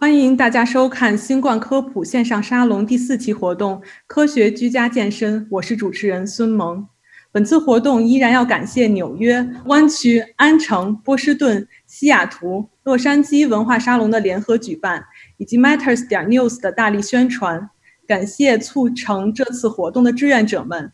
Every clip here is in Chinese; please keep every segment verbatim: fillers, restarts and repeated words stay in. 欢迎大家收看新冠科普线上沙龙第四期活动科学居家健身，我是主持人孙萌。本次活动依然要感谢纽约、湾区、安城、波士顿、西雅图、洛杉矶文化沙龙的联合举办，以及 Matters.News 的大力宣传，感谢促成这次活动的志愿者们。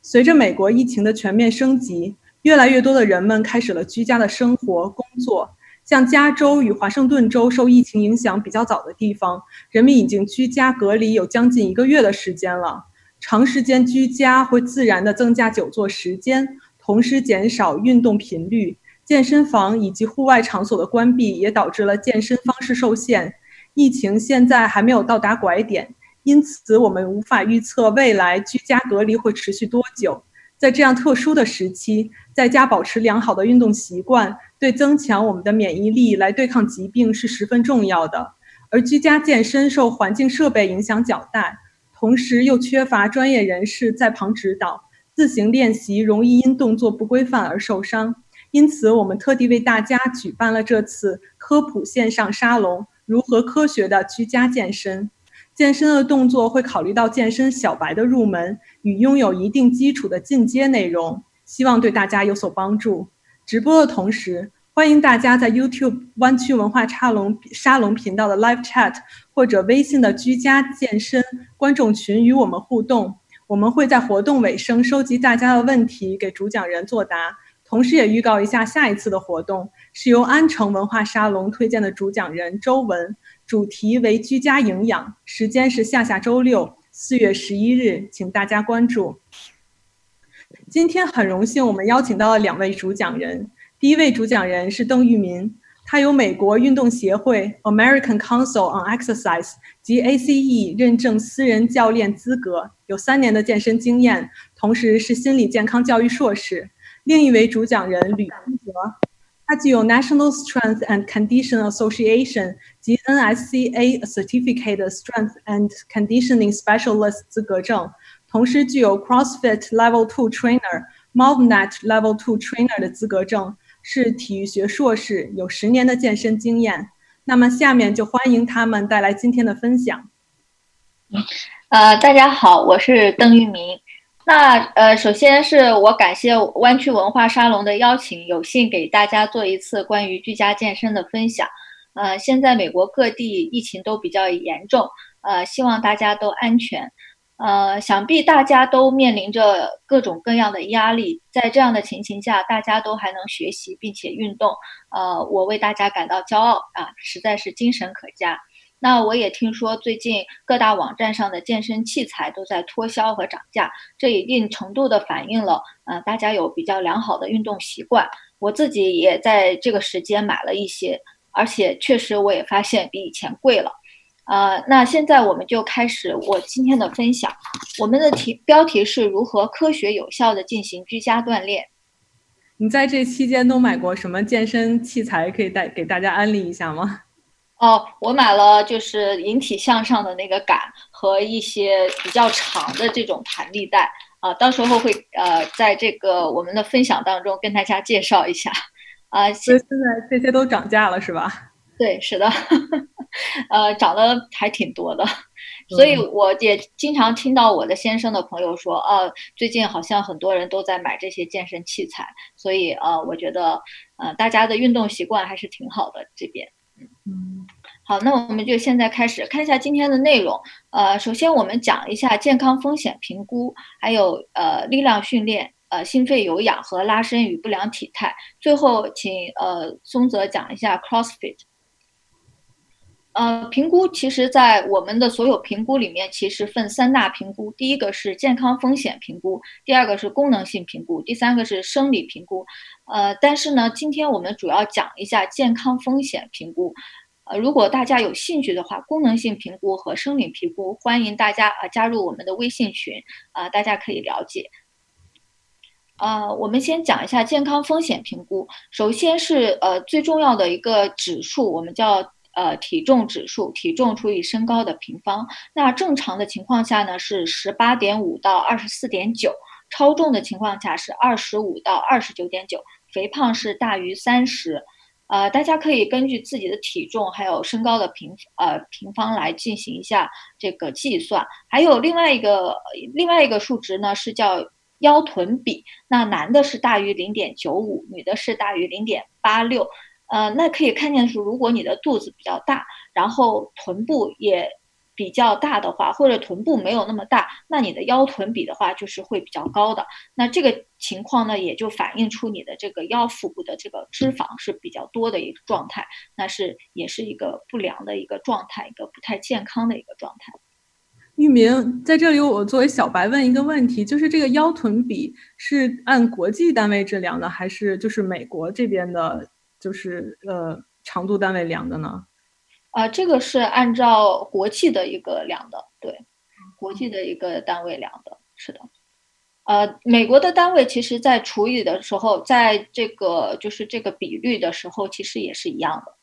随着美国疫情的全面升级，越来越多的人们开始了居家的生活、工作。像加州与华盛顿州受疫情影响比较早的地方，人们已经居家隔离有将近一个月的时间了。长时间居家会自然地增加久坐时间，同时减少运动频率。健身房以及户外场所的关闭也导致了健身方式受限。疫情现在还没有到达拐点，因此我们无法预测未来居家隔离会持续多久。在这样特殊的时期，在家保持良好的运动习惯，对增强我们的免疫力来对抗疾病是十分重要的。而居家健身受环境设备影响较大，同时又缺乏专业人士在旁指导，自行练习容易因动作不规范而受伤。因此，我们特地为大家举办了这次科普线上沙龙，如何科学的居家健身。健身的动作会考虑到健身小白的入门与拥有一定基础的进阶内容，希望对大家有所帮助。直播的同时，欢迎大家在 YouTube 湾区文化沙龙沙龙频道的 Live Chat 或者微信的居家健身观众群与我们互动，我们会在活动尾声收集大家的问题给主讲人作答。同时也预告一下，下一次的活动是由安城文化沙龙推荐的主讲人周文，主题为居家营养，时间是下下周六四月十一日，请大家关注。今天很荣幸我们邀请到了两位主讲人，第一位主讲人是邓玉民，他由美国运动协会 American Council on Exercise 及 A C E 认证私人教练资格，有三年的健身经验，同时是心理健康教育硕士。另一位主讲人吕金哲，他具有 National Strength and Condition Association 及 N S C A Certificate Strength and Conditioning Specialist 资格证，同时具有 CrossFit Level two Trainer、MobNet Level two Trainer 的资格证，是体育学硕士，有十年的健身经验。那么下面就欢迎他们带来今天的分享。呃，大家好，我是邓玉民。那呃，首先是我感谢湾区文化沙龙的邀请，有幸给大家做一次关于居家健身的分享。呃，现在美国各地疫情都比较严重，呃，希望大家都安全。呃，想必大家都面临着各种各样的压力，在这样的情形下，大家都还能学习并且运动，呃，我为大家感到骄傲啊，实在是精神可嘉。那我也听说最近各大网站上的健身器材都在脱销和涨价，这一定程度的反映了呃，大家有比较良好的运动习惯。我自己也在这个时间买了一些，而且确实我也发现比以前贵了。呃，那现在我们就开始我今天的分享，我们的题标题是如何科学有效地进行居家锻炼。你在这期间都买过什么健身器材，可以带给大家安利一下吗？哦，我买了就是引体向上的那个杆和一些比较长的这种弹力带啊，到时候会呃在这个我们的分享当中跟大家介绍一下啊。所以现在这些都涨价了是吧？对，是的，呃，涨得还挺多的。所以我也经常听到我的先生的朋友说啊，最近好像很多人都在买这些健身器材，所以呃，我觉得呃大家的运动习惯还是挺好的这边。嗯，好，那我们就现在开始看一下今天的内容。呃，首先我们讲一下健康风险评估，还有呃力量训练、呃心肺有氧和拉伸与不良体态。最后请呃松泽讲一下 CrossFit。呃，评估其实在我们的所有评估里面其实分三大评估，第一个是健康风险评估，第二个是功能性评估，第三个是生理评估。呃，但是呢，今天我们主要讲一下健康风险评估。呃，如果大家有兴趣的话，功能性评估和生理评估，欢迎大家啊、呃、加入我们的微信群啊、呃，大家可以了解。呃，我们先讲一下健康风险评估，首先是呃最重要的一个指数，我们叫呃，体重指数，体重除以身高的平方。那正常的情况下呢是 十八点五 到 二十四点九， 超重的情况下是 二十五 到 二十九点九， 肥胖是大于三十。呃，大家可以根据自己的体重还有身高的平呃平方来进行一下这个计算。还有另外一个另外一个数值呢是叫腰臀比，那男的是大于 零点九五， 女的是大于 零点八六。呃，那可以看见是，如果你的肚子比较大，然后臀部也比较大的话，或者臀部没有那么大，那你的腰臀比的话就是会比较高的。那这个情况呢，也就反映出你的这个腰腹部的这个脂肪是比较多的一个状态，那是也是一个不良的一个状态，一个不太健康的一个状态。玉明，在这里我作为小白问一个问题，就是这个腰臀比是按国际单位质量的，还是就是美国这边的，就是呃长度单位量的呢？啊、呃，这个是按照国际的一个量的，对，国际的一个单位量的，是的。呃，美国的单位其实在除以的时候，在这个就是这个比率的时候，其实也是一样的，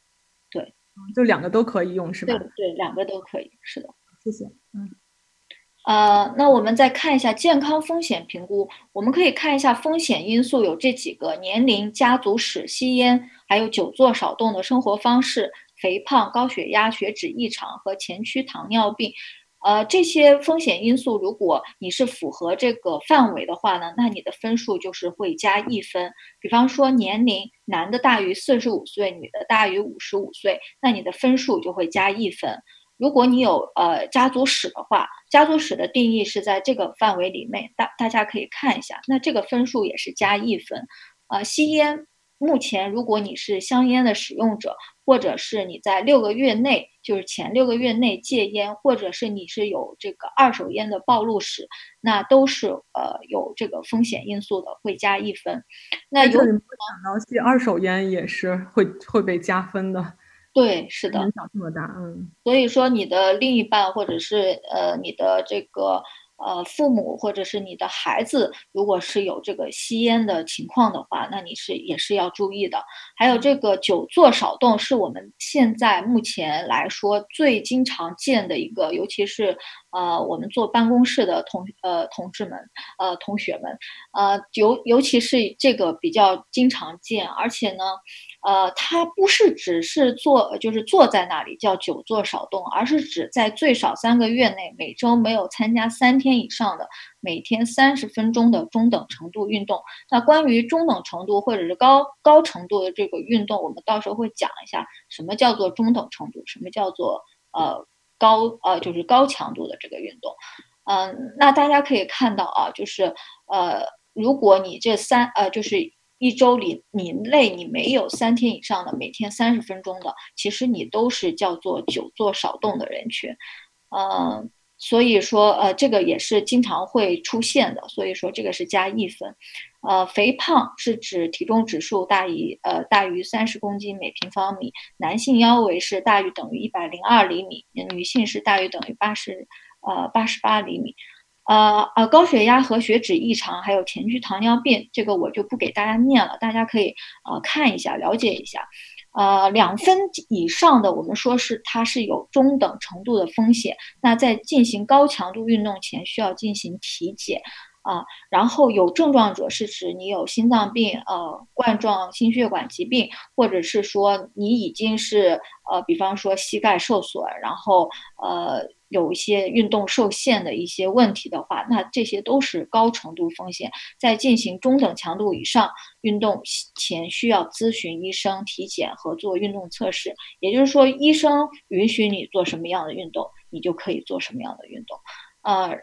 对。就两个都可以用是吧？对对，两个都可以，是的。谢谢。嗯。呃，那我们再看一下健康风险评估，我们可以看一下风险因素有这几个：年龄、家族史、吸烟，还有久坐少动的生活方式。肥胖、高血压、血脂异常和前驱糖尿病，呃，这些风险因素，如果你是符合这个范围的话呢，那你的分数就是会加一分。比方说年龄，男的大于四十五岁，女的大于五十五岁，那你的分数就会加一分。如果你有呃家族史的话，家族史的定义是在这个范围里面，大大家可以看一下，那这个分数也是加一分。呃，吸烟。目前如果你是香烟的使用者，或者是你在六个月内，就是前六个月内戒烟，或者是你是有这个二手烟的暴露史，那都是呃有这个风险因素的，会加一分。那有没有想到戒二手烟也是会会被加分的？对，是的，影响这么大，嗯。所以说你的另一半或者是呃你的这个呃，父母或者是你的孩子，如果是有这个吸烟的情况的话，那你是也是要注意的。还有这个久坐少动，是我们现在目前来说最经常见的一个，尤其是呃，我们坐办公室的同呃同志们呃同学们呃，尤尤其是这个比较经常见，而且呢。呃，它不是只是坐，就是坐在那里叫久坐少动，而是指在最少三个月内，每周没有参加三天以上的，每天三十分钟的中等程度运动。那关于中等程度或者是高高程度的这个运动，我们到时候会讲一下什么叫做中等程度，什么叫做呃高呃就是高强度的这个运动。嗯、呃，那大家可以看到啊，就是呃，如果你这三呃就是。一周里你内你没有三天以上的每天三十分钟的，其实你都是叫做久坐少动的人群，呃，所以说呃这个也是经常会出现的，所以说这个是加一分。呃，肥胖是指体重指数大于呃大于三十公斤每平方米，男性腰围是大于等于一百零二厘米，女性是大于等于八十呃八十八厘米。呃呃，高血压和血脂异常，还有前驱糖尿病，这个我就不给大家念了，大家可以呃看一下，了解一下。呃，两分以上的，我们说是它是有中等程度的风险。那在进行高强度运动前，需要进行体检啊、呃。然后有症状者是指你有心脏病、呃冠状心血管疾病，或者是说你已经是呃，比方说膝盖受损，然后呃。有一些运动受限的一些问题的话，那这些都是高程度风险。在进行中等强度以上运动前，需要咨询医生、体检和做运动测试。也就是说，医生允许你做什么样的运动，你就可以做什么样的运动。呃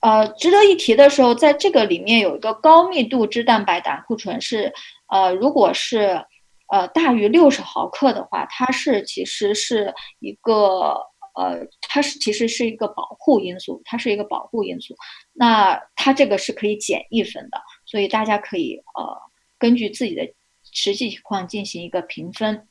呃，值得一提的时候，在这个里面有一个高密度脂蛋白胆固醇是，呃，如果是呃大于六十毫克的话，它是其实是一个。呃，它是其实是一个保护因素，它是一个保护因素。那它这个是可以减一分的，所以大家可以呃根据自己的实际情况进行一个评分。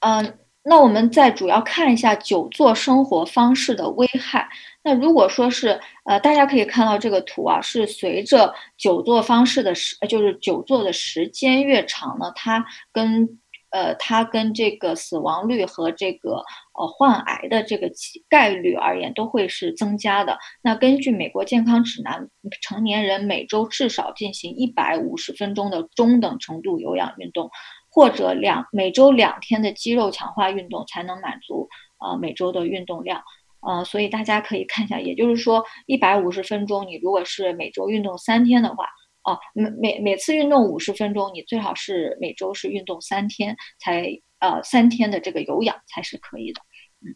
嗯、呃，那我们再主要看一下久坐生活方式的危害。那如果说是呃，大家可以看到这个图啊，是随着久坐方式的时，就是久坐的时间越长呢，它跟呃，它跟这个死亡率和这个呃患癌的这个概率而言，都会是增加的。那根据美国健康指南，成年人每周至少进行一百五十分钟的中等程度有氧运动，或者两每周两天的肌肉强化运动才能满足呃每周的运动量。呃，所以大家可以看一下，也就是说一百五十分钟，你如果是每周运动三天的话，哦，每每每次运动五十分钟，你最好是每周是运动三天才呃三天的这个有氧才是可以的。嗯，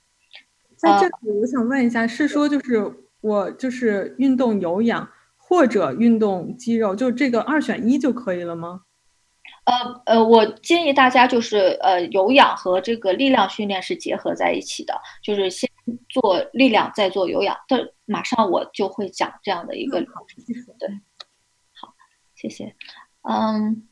在这里我想问一下，呃、是说就是我就是运动有氧或者运动肌肉，就这个二选一就可以了吗？呃呃，我建议大家就是呃有氧和这个力量训练是结合在一起的，就是先做力量再做有氧。但马上我就会讲这样的一个流程。对，好，谢谢。嗯，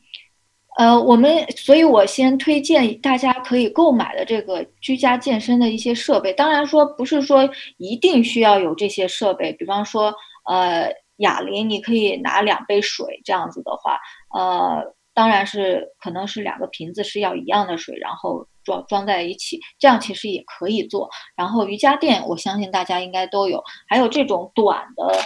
呃，我们所以，我先推荐大家可以购买的这个居家健身的一些设备。当然说不是说一定需要有这些设备，比方说呃哑铃，你可以拿两杯水这样子的话，呃。当然是可能是两个瓶子是要一样的水，然后装装在一起，这样其实也可以做。然后瑜伽垫我相信大家应该都有，还有这种短的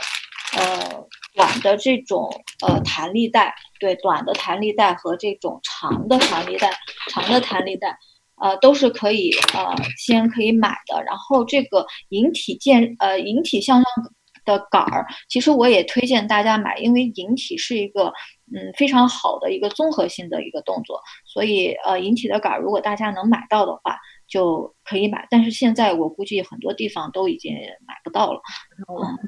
呃短的这种呃弹力带，对，短的弹力带和这种长的弹力带长的弹力带呃都是可以呃先可以买的。然后这个引体健呃引体向上的杆儿，其实我也推荐大家买，因为引体是一个嗯非常好的一个综合性的一个动作，所以呃引体的杆儿如果大家能买到的话就可以买，但是现在我估计很多地方都已经买不到了。嗯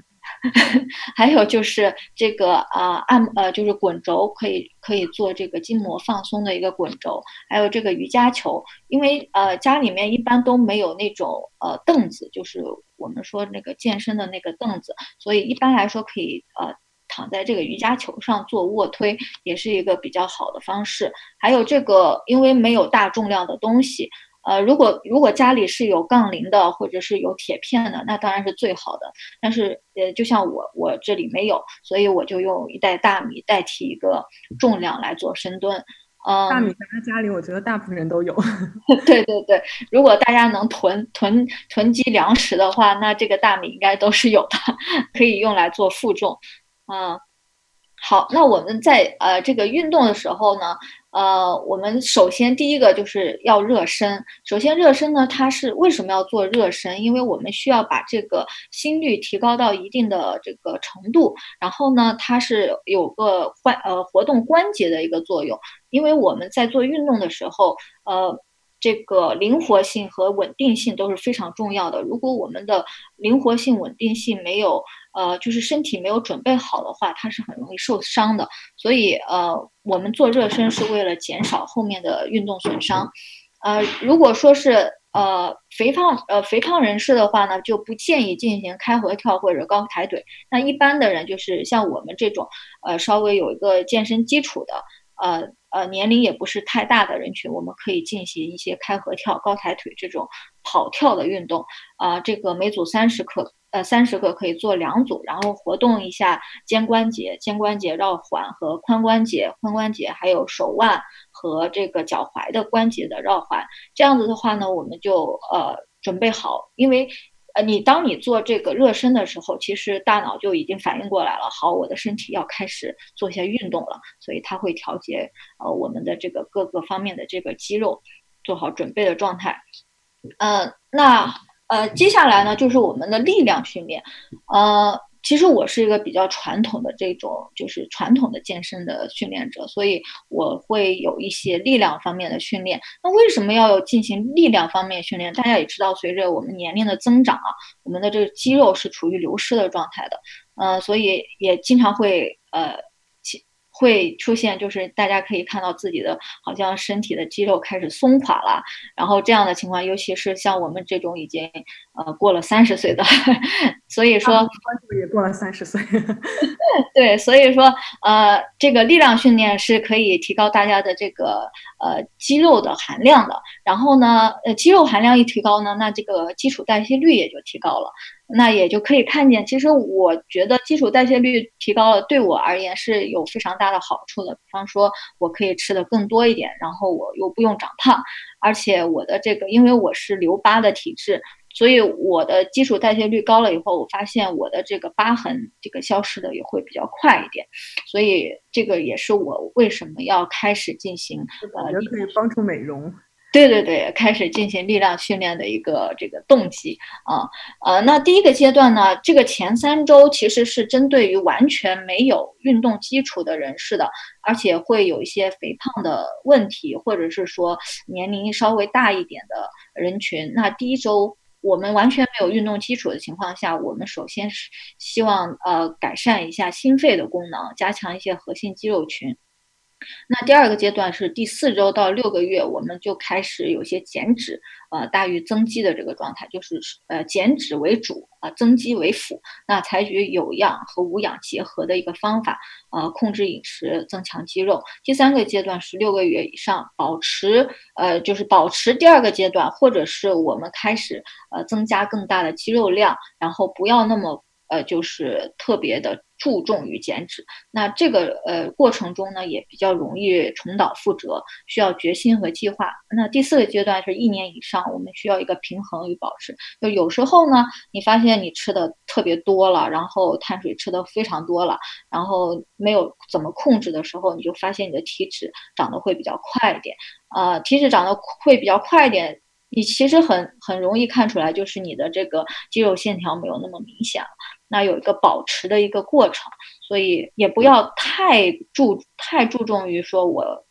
还有就是这个啊、呃、按呃就是滚轴，可以可以做这个筋膜放松的一个滚轴，还有这个瑜伽球，因为呃家里面一般都没有那种呃凳子，就是我们说那个健身的那个凳子，所以一般来说可以呃躺在这个瑜伽球上做卧推，也是一个比较好的方式。还有这个，因为没有大重量的东西。呃，如果如果家里是有杠铃的，或者是有铁片的，那当然是最好的。但是，呃，就像我我这里没有，所以我就用一袋大米代替一个重量来做深蹲。嗯，大米大家家里我觉得大部分人都有。对对对，如果大家能囤囤囤积粮食的话，那这个大米应该都是有的，可以用来做负重。嗯，好，那我们在呃这个运动的时候呢。呃，我们首先第一个就是要热身。首先热身呢，它是为什么要做热身？因为我们需要把这个心率提高到一定的这个程度，然后呢，它是有个关呃活动关节的一个作用。因为我们在做运动的时候，呃，这个灵活性和稳定性都是非常重要的。如果我们的灵活性、稳定性没有，呃，就是身体没有准备好的话，它是很容易受伤的。所以，呃，我们做热身是为了减少后面的运动损伤。呃，如果说是呃肥胖呃肥胖人士的话呢，就不建议进行开合跳或者高抬腿。那一般的人就是像我们这种呃稍微有一个健身基础的，呃呃年龄也不是太大的人群，我们可以进行一些开合跳、高抬腿这种跑跳的运动。啊、呃，这个每组三十克。呃，三十个可以做两组，然后活动一下肩关节、肩关节绕环和髋关节、髋关节，还有手腕和这个脚踝的关节的绕环。这样子的话呢，我们就呃准备好，因为呃你当你做这个热身的时候，其实大脑就已经反应过来了，好，我的身体要开始做一些运动了，所以它会调节呃我们的这个各个方面的这个肌肉，做好准备的状态。嗯、呃，那。呃，接下来呢，就是我们的力量训练。呃，其实我是一个比较传统的这种，就是传统的健身的训练者，所以我会有一些力量方面的训练。那为什么要有进行力量方面训练？大家也知道，随着我们年龄的增长啊，我们的这个肌肉是处于流失的状态的。呃，所以也经常会呃。会出现，就是大家可以看到自己的好像身体的肌肉开始松垮了，然后这样的情况，尤其是像我们这种已经呃过了三十岁的，所以说、啊、也过了三十岁，对，所以说呃这个力量训练是可以提高大家的这个呃肌肉的含量的，然后呢呃肌肉含量一提高呢，那这个基础代谢率也就提高了。那也就可以看见，其实我觉得基础代谢率提高了，对我而言是有非常大的好处的。比方说，我可以吃的更多一点，然后我又不用长胖，而且我的这个，因为我是留疤的体质，所以我的基础代谢率高了以后，我发现我的这个疤痕这个消失的也会比较快一点，所以这个也是我为什么要开始进行呃，可以帮助美容。对对对，开始进行力量训练的一个这个动机啊，呃，那第一个阶段呢，这个前三周其实是针对于完全没有运动基础的人士的，而且会有一些肥胖的问题，或者是说年龄稍微大一点的人群。那第一周我们完全没有运动基础的情况下，我们首先是希望呃改善一下心肺的功能，加强一些核心肌肉群。那第二个阶段是第四周到六个月，我们就开始有些减脂，呃，大于增肌的这个状态，就是呃减脂为主啊、呃，增肌为辅。那采取有氧和无氧结合的一个方法，呃，控制饮食，增强肌肉。第三个阶段是六个月以上，保持呃就是保持第二个阶段，或者是我们开始呃增加更大的肌肉量，然后不要那么呃就是特别的注重于减脂。那这个呃过程中呢，也比较容易重蹈覆辙，需要决心和计划。那第四个阶段是一年以上，我们需要一个平衡与保持。就有时候呢，你发现你吃的特别多了，然后碳水吃的非常多了，然后没有怎么控制的时候，你就发现你的体脂长得会比较快一点。呃，体脂长得会比较快一点，你其实很很容易看出来，就是你的这个肌肉线条没有那么明显了。那有一个保持的一个过程，所以也不要太注太注重于说我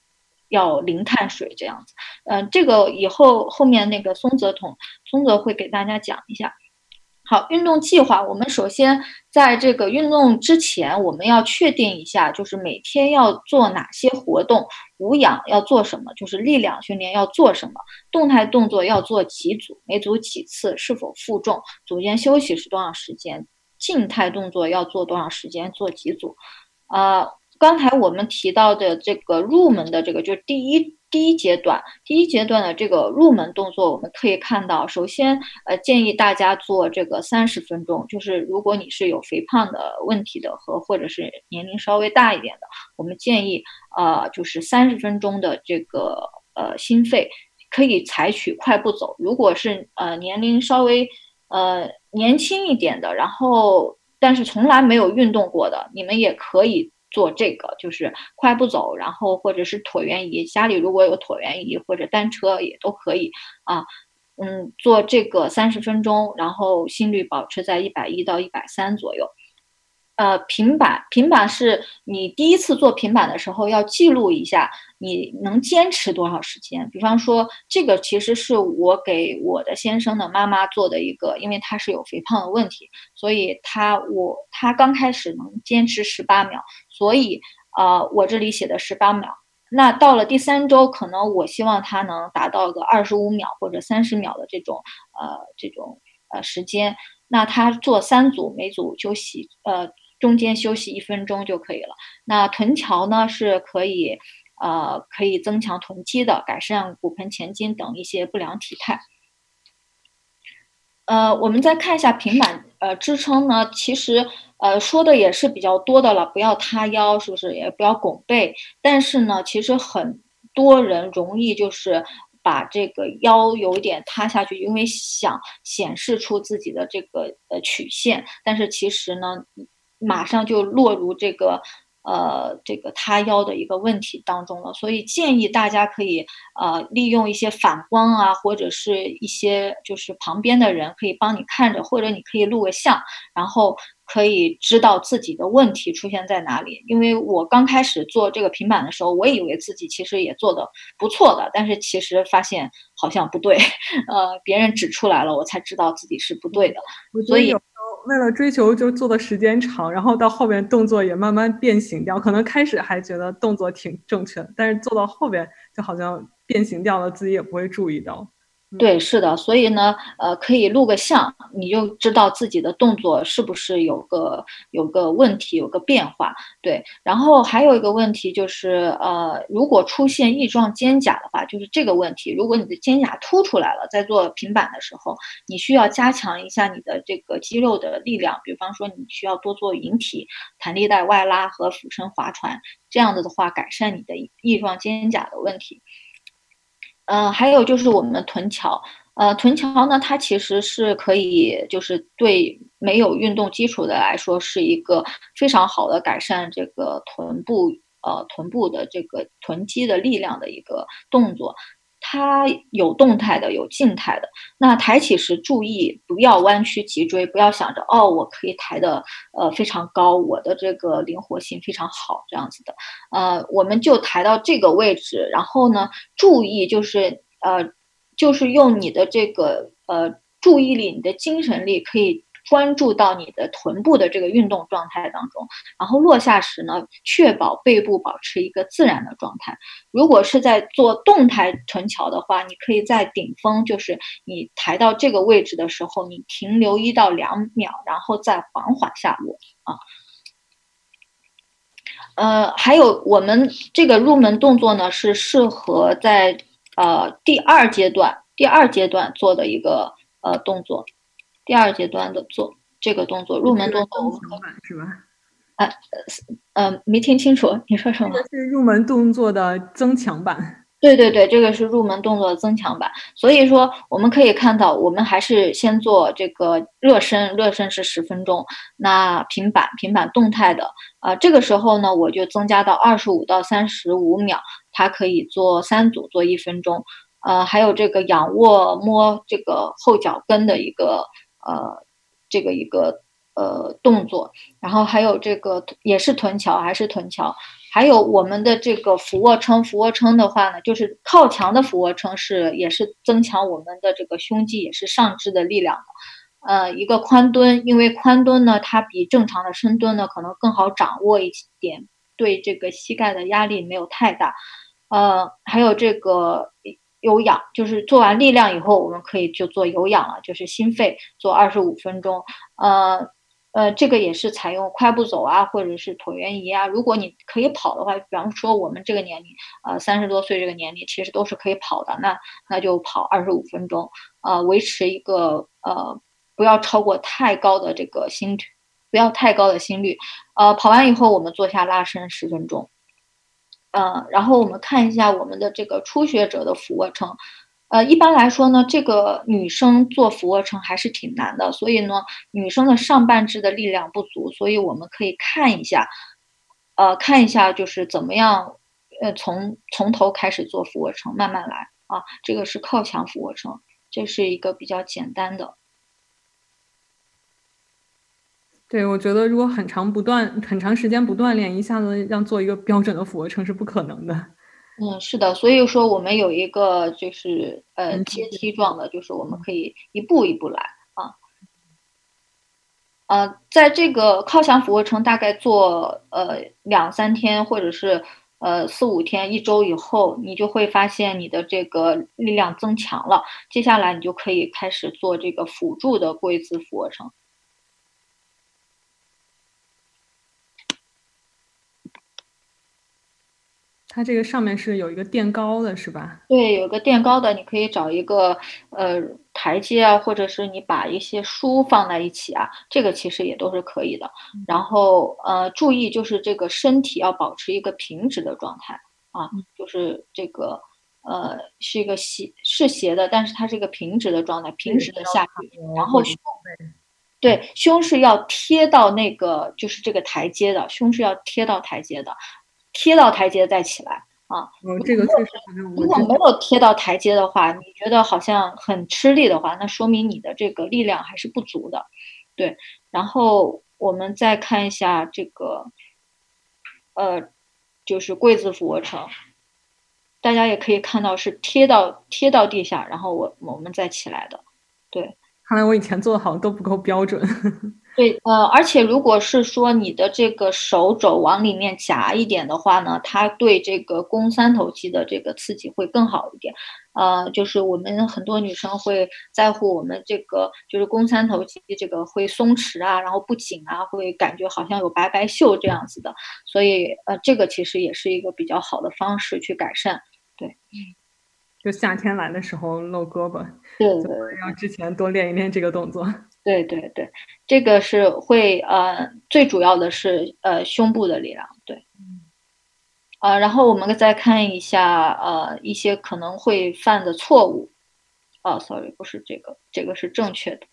要零碳水这样子。嗯、呃，这个以后后面那个松泽同松泽会给大家讲一下。好，运动计划，我们首先在这个运动之前，我们要确定一下，就是每天要做哪些活动，无氧要做什么，就是力量训练要做什么，动态动作要做几组，每组几次，是否负重，组间休息是多长时间。静态动作要做多长时间，做几组。呃，刚才我们提到的这个入门的这个就是第一第一阶段，第一阶段的这个入门动作，我们可以看到，首先呃建议大家做这个三十分钟，就是如果你是有肥胖的问题的和或者是年龄稍微大一点的，我们建议呃就是三十分钟的这个呃心肺可以采取快步走。如果是呃年龄稍微呃年轻一点的，然后但是从来没有运动过的，你们也可以做这个，就是快步走，然后或者是椭圆仪，家里如果有椭圆仪或者单车也都可以啊，嗯，做这个三十分钟，然后心率保持在一百一到一百三左右。呃，平板，平板是你第一次做平板的时候要记录一下你能坚持多少时间。比方说，这个其实是我给我的先生的妈妈做的一个，因为她是有肥胖的问题，所以她我她刚开始能坚持十八秒，所以呃，我这里写的十八秒。那到了第三周，可能我希望她能达到个二十五秒或者三十秒的这种呃这种呃时间。那她做三组，每组休息呃。中间休息一分钟就可以了。那臀桥呢是可以，呃，可以增强臀肌的，改善骨盆前倾等一些不良体态。呃，我们再看一下平板呃支撑呢，其实呃说的也是比较多的了，不要塌腰，是不是？也不要拱背。但是呢，其实很多人容易就是把这个腰有点塌下去，因为想显示出自己的这个呃曲线，但是其实呢，马上就落入这个呃这个塌腰的一个问题当中了。所以建议大家可以呃利用一些反光啊，或者是一些就是旁边的人可以帮你看着，或者你可以录个像，然后可以知道自己的问题出现在哪里。因为我刚开始做这个平板的时候，我以为自己其实也做的不错的，但是其实发现好像不对，呃别人指出来了，我才知道自己是不对的。所以为了追求就做的时间长，然后到后面动作也慢慢变形掉，可能开始还觉得动作挺正确，但是做到后边就好像变形掉了，自己也不会注意到。嗯、对，是的。所以呢呃可以录个像，你就知道自己的动作是不是有个有个问题，有个变化。对，然后还有一个问题就是呃如果出现翼状肩胛的话，就是这个问题，如果你的肩胛凸出来了，在做平板的时候，你需要加强一下你的这个肌肉的力量，比方说你需要多做引体、弹力带外拉和俯身划船，这样子的话改善你的翼状肩胛的问题。嗯、呃，还有就是我们臀桥，呃，臀桥呢，它其实是可以，就是对没有运动基础的来说，是一个非常好的改善这个臀部呃臀部的这个臀肌的力量的一个动作。它有动态的，有静态的。那抬起时注意不要弯曲脊椎，不要想着哦，我可以抬的呃非常高，我的这个灵活性非常好这样子的。呃，我们就抬到这个位置，然后呢，注意就是呃。就是用你的这个呃注意力，你的精神力可以关注到你的臀部的这个运动状态当中，然后落下时呢，确保背部保持一个自然的状态。如果是在做动态臀桥的话，你可以在顶峰，就是你抬到这个位置的时候，你停留一到两秒，然后再缓缓下落啊。呃，还有我们这个入门动作呢，是适合在。呃，第二阶段，第二阶段做的一个呃动作，第二阶段的做这个动作，入门动作是吧？哎、呃，呃，没听清楚，你说什么？这个是入门动作的增强版。对对对，这个是入门动作的增强版。所以说，我们可以看到，我们还是先做这个热身，热身是十分钟。那平板，平板动态的啊、呃，这个时候呢，我就增加到二十五到三十五秒。它可以做三组，做一分钟，呃，还有这个仰卧摸这个后脚跟的一个呃，这个一个呃动作，然后还有这个也是臀桥，还是臀桥，还有我们的这个俯卧撑，俯卧撑的话呢，就是靠墙的俯卧撑是也是增强我们的这个胸肌，也是上肢的力量的。呃，一个宽蹲，因为宽蹲呢，它比正常的深蹲呢可能更好掌握一点。对这个膝盖的压力没有太大，呃，还有这个有氧，就是做完力量以后，我们可以就做有氧了，就是心肺做二十五分钟，呃呃，这个也是采用快步走啊，或者是椭圆仪啊。如果你可以跑的话，比方说我们这个年龄，呃，三十多岁这个年龄，其实都是可以跑的，那那就跑二十五分钟，呃，维持一个呃不要超过太高的这个心率。不要太高的心率，呃，跑完以后我们做下拉伸十分钟，呃，然后我们看一下我们的这个初学者的俯卧撑，呃，一般来说呢，这个女生做俯卧撑还是挺难的，所以呢，女生的上半肢的力量不足，所以我们可以看一下，呃，看一下就是怎么样，呃，从从头开始做俯卧撑，慢慢来啊，这个是靠墙俯卧撑，这是一个比较简单的。对，我觉得如果很长不断、很长时间不锻炼，一下子让做一个标准的俯卧撑是不可能的。嗯，是的，所以说我们有一个就是呃阶梯状的，就是我们可以一步一步来啊。呃，在这个靠墙俯卧撑大概做呃两三天，或者是呃四五天、一周以后，你就会发现你的这个力量增强了。接下来你就可以开始做这个辅助的跪姿俯卧撑。它这个上面是有一个垫高的是吧？对，有个垫高的，你可以找一个呃台阶啊，或者是你把一些书放在一起啊，这个其实也都是可以的。然后呃，注意就是这个身体要保持一个平直的状态啊，就是这个呃是一个斜是斜的，但是它是一个平直的状态，平直的下去，然后胸对胸是要贴到那个就是这个台阶的，胸是要贴到台阶的。贴到台阶再起来啊！哦，这个确实，如果没有贴到台阶的话，你觉得好像很吃力的话，那说明你的这个力量还是不足的。对，然后我们再看一下这个，呃，就是跪姿俯卧撑，大家也可以看到是贴到贴到地下，然后我我们再起来的。对，看来我以前做的好像都不够标准。对，呃，而且如果是说你的这个手肘往里面夹一点的话呢，它对这个肱三头肌的这个刺激会更好一点。呃，就是我们很多女生会在乎我们这个就是肱三头肌这个会松弛啊，然后不紧啊，会感觉好像有白白袖这样子的，所以呃，这个其实也是一个比较好的方式去改善。对，就夏天来的时候露胳膊，对对对，要之前多练一练这个动作。对对对，这个是会呃，最主要的是呃胸部的力量，对，呃，然后我们再看一下呃一些可能会犯的错误，哦 sorry 不是这个，这个是正确的。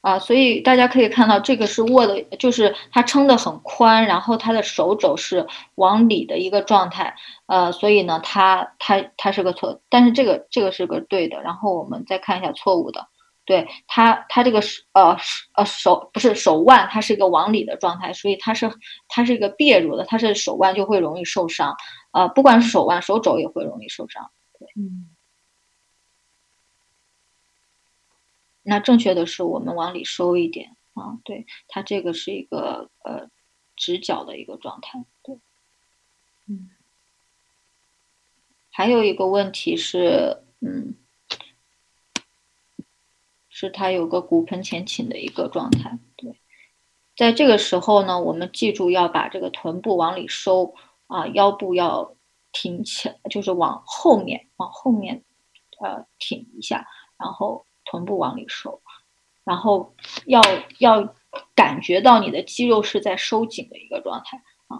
啊，所以大家可以看到，这个是握的，就是它撑得很宽，然后它的手肘是往里的一个状态，呃，所以呢，它它它是个错，但是这个这个是个对的。然后我们再看一下错误的，对它它这个呃呃手不是手腕，它是一个往里的状态，所以它是它是一个别乳的，它是手腕就会容易受伤，呃，不管是手腕手肘也会容易受伤，对，嗯。那正确的是我们往里收一点啊，对，它这个是一个呃直角的一个状态，对，嗯。还有一个问题是，嗯，是它有个骨盆前倾的一个状态，对，在这个时候呢，我们记住要把这个臀部往里收啊，腰部要挺起来，就是往后面往后面呃挺一下，然后。臀部往里收，然后要要感觉到你的肌肉是在收紧的一个状态啊。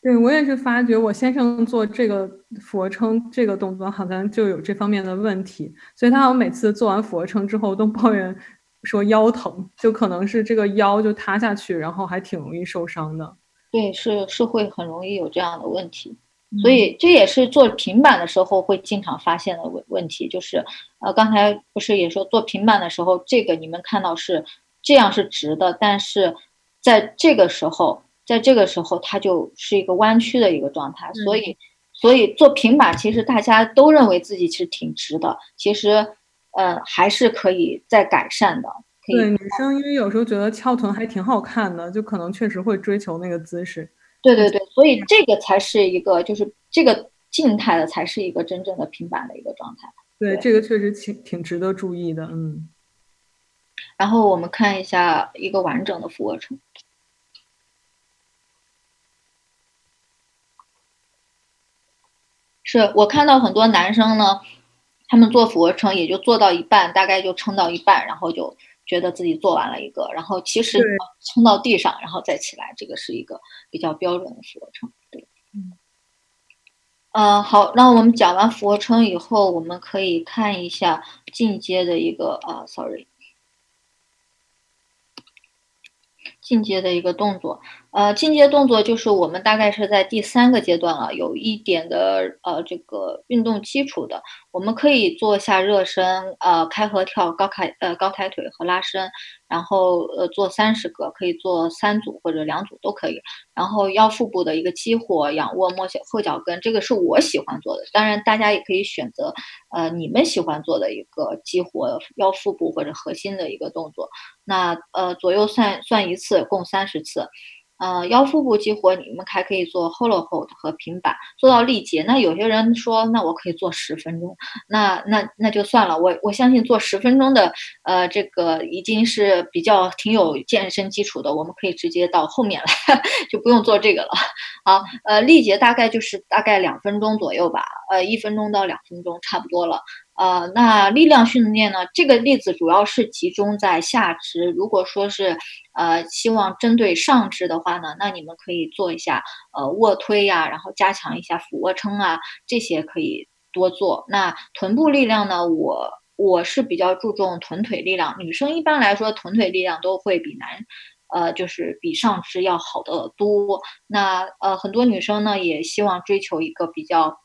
对，我也是发觉我先生做这个俯卧撑这个动作好像就有这方面的问题，所以他好像每次做完俯卧撑之后都抱怨说腰疼，就可能是这个腰就塌下去，然后还挺容易受伤的。对，是是会很容易有这样的问题。所以这也是做平板的时候会经常发现的问题，就是呃刚才不是也说做平板的时候，这个你们看到是这样是直的，但是在这个时候在这个时候它就是一个弯曲的一个状态，所以所以做平板其实大家都认为自己是挺直的，其实呃还是可以再改善的。可以对，女生因为有时候觉得翘臀还挺好看的，就可能确实会追求那个姿势。对对对，所以这个才是一个，就是这个静态的才是一个真正的平板的一个状态。对，对这个确实挺挺值得注意的，嗯。然后我们看一下一个完整的俯卧撑。是我看到很多男生呢，他们做俯卧撑也就做到一半，大概就撑到一半，然后就觉得自己做完了一个，然后其实撑到地上，然后再起来，这个是一个比较标准的俯卧撑。对，嗯，呃，好，那我们讲完俯卧撑以后，我们可以看一下进阶的一个啊 ，sorry， 进阶的一个动作。呃，进阶动作就是我们大概是在第三个阶段了，有一点的呃这个运动基础的，我们可以做一下热身，呃开合跳、高抬呃高抬腿和拉伸，然后呃做三十个，可以做三组或者两组都可以。然后腰腹部的一个激活、仰卧、摸后脚跟，这个是我喜欢做的，当然大家也可以选择呃你们喜欢做的一个激活腰腹部或者核心的一个动作。那呃左右算算一次，共三十次。呃，腰腹部激活，你们还可以做 hollow hold 和平板，做到力竭。那有些人说，那我可以做十分钟，那那那就算了。我我相信做十分钟的，呃，这个已经是比较挺有健身基础的，我们可以直接到后面来，就不用做这个了。好，呃，力竭大概就是大概两分钟左右吧，呃，一分钟到两分钟差不多了。呃，那力量训练呢？这个例子主要是集中在下肢。如果说是呃希望针对上肢的话呢，那你们可以做一下呃卧推呀、啊，然后加强一下俯卧撑啊，这些可以多做。那臀部力量呢，我我是比较注重臀腿力量。女生一般来说臀腿力量都会比男。呃，就是比上肢要好得多。那呃很多女生呢也希望追求一个比较。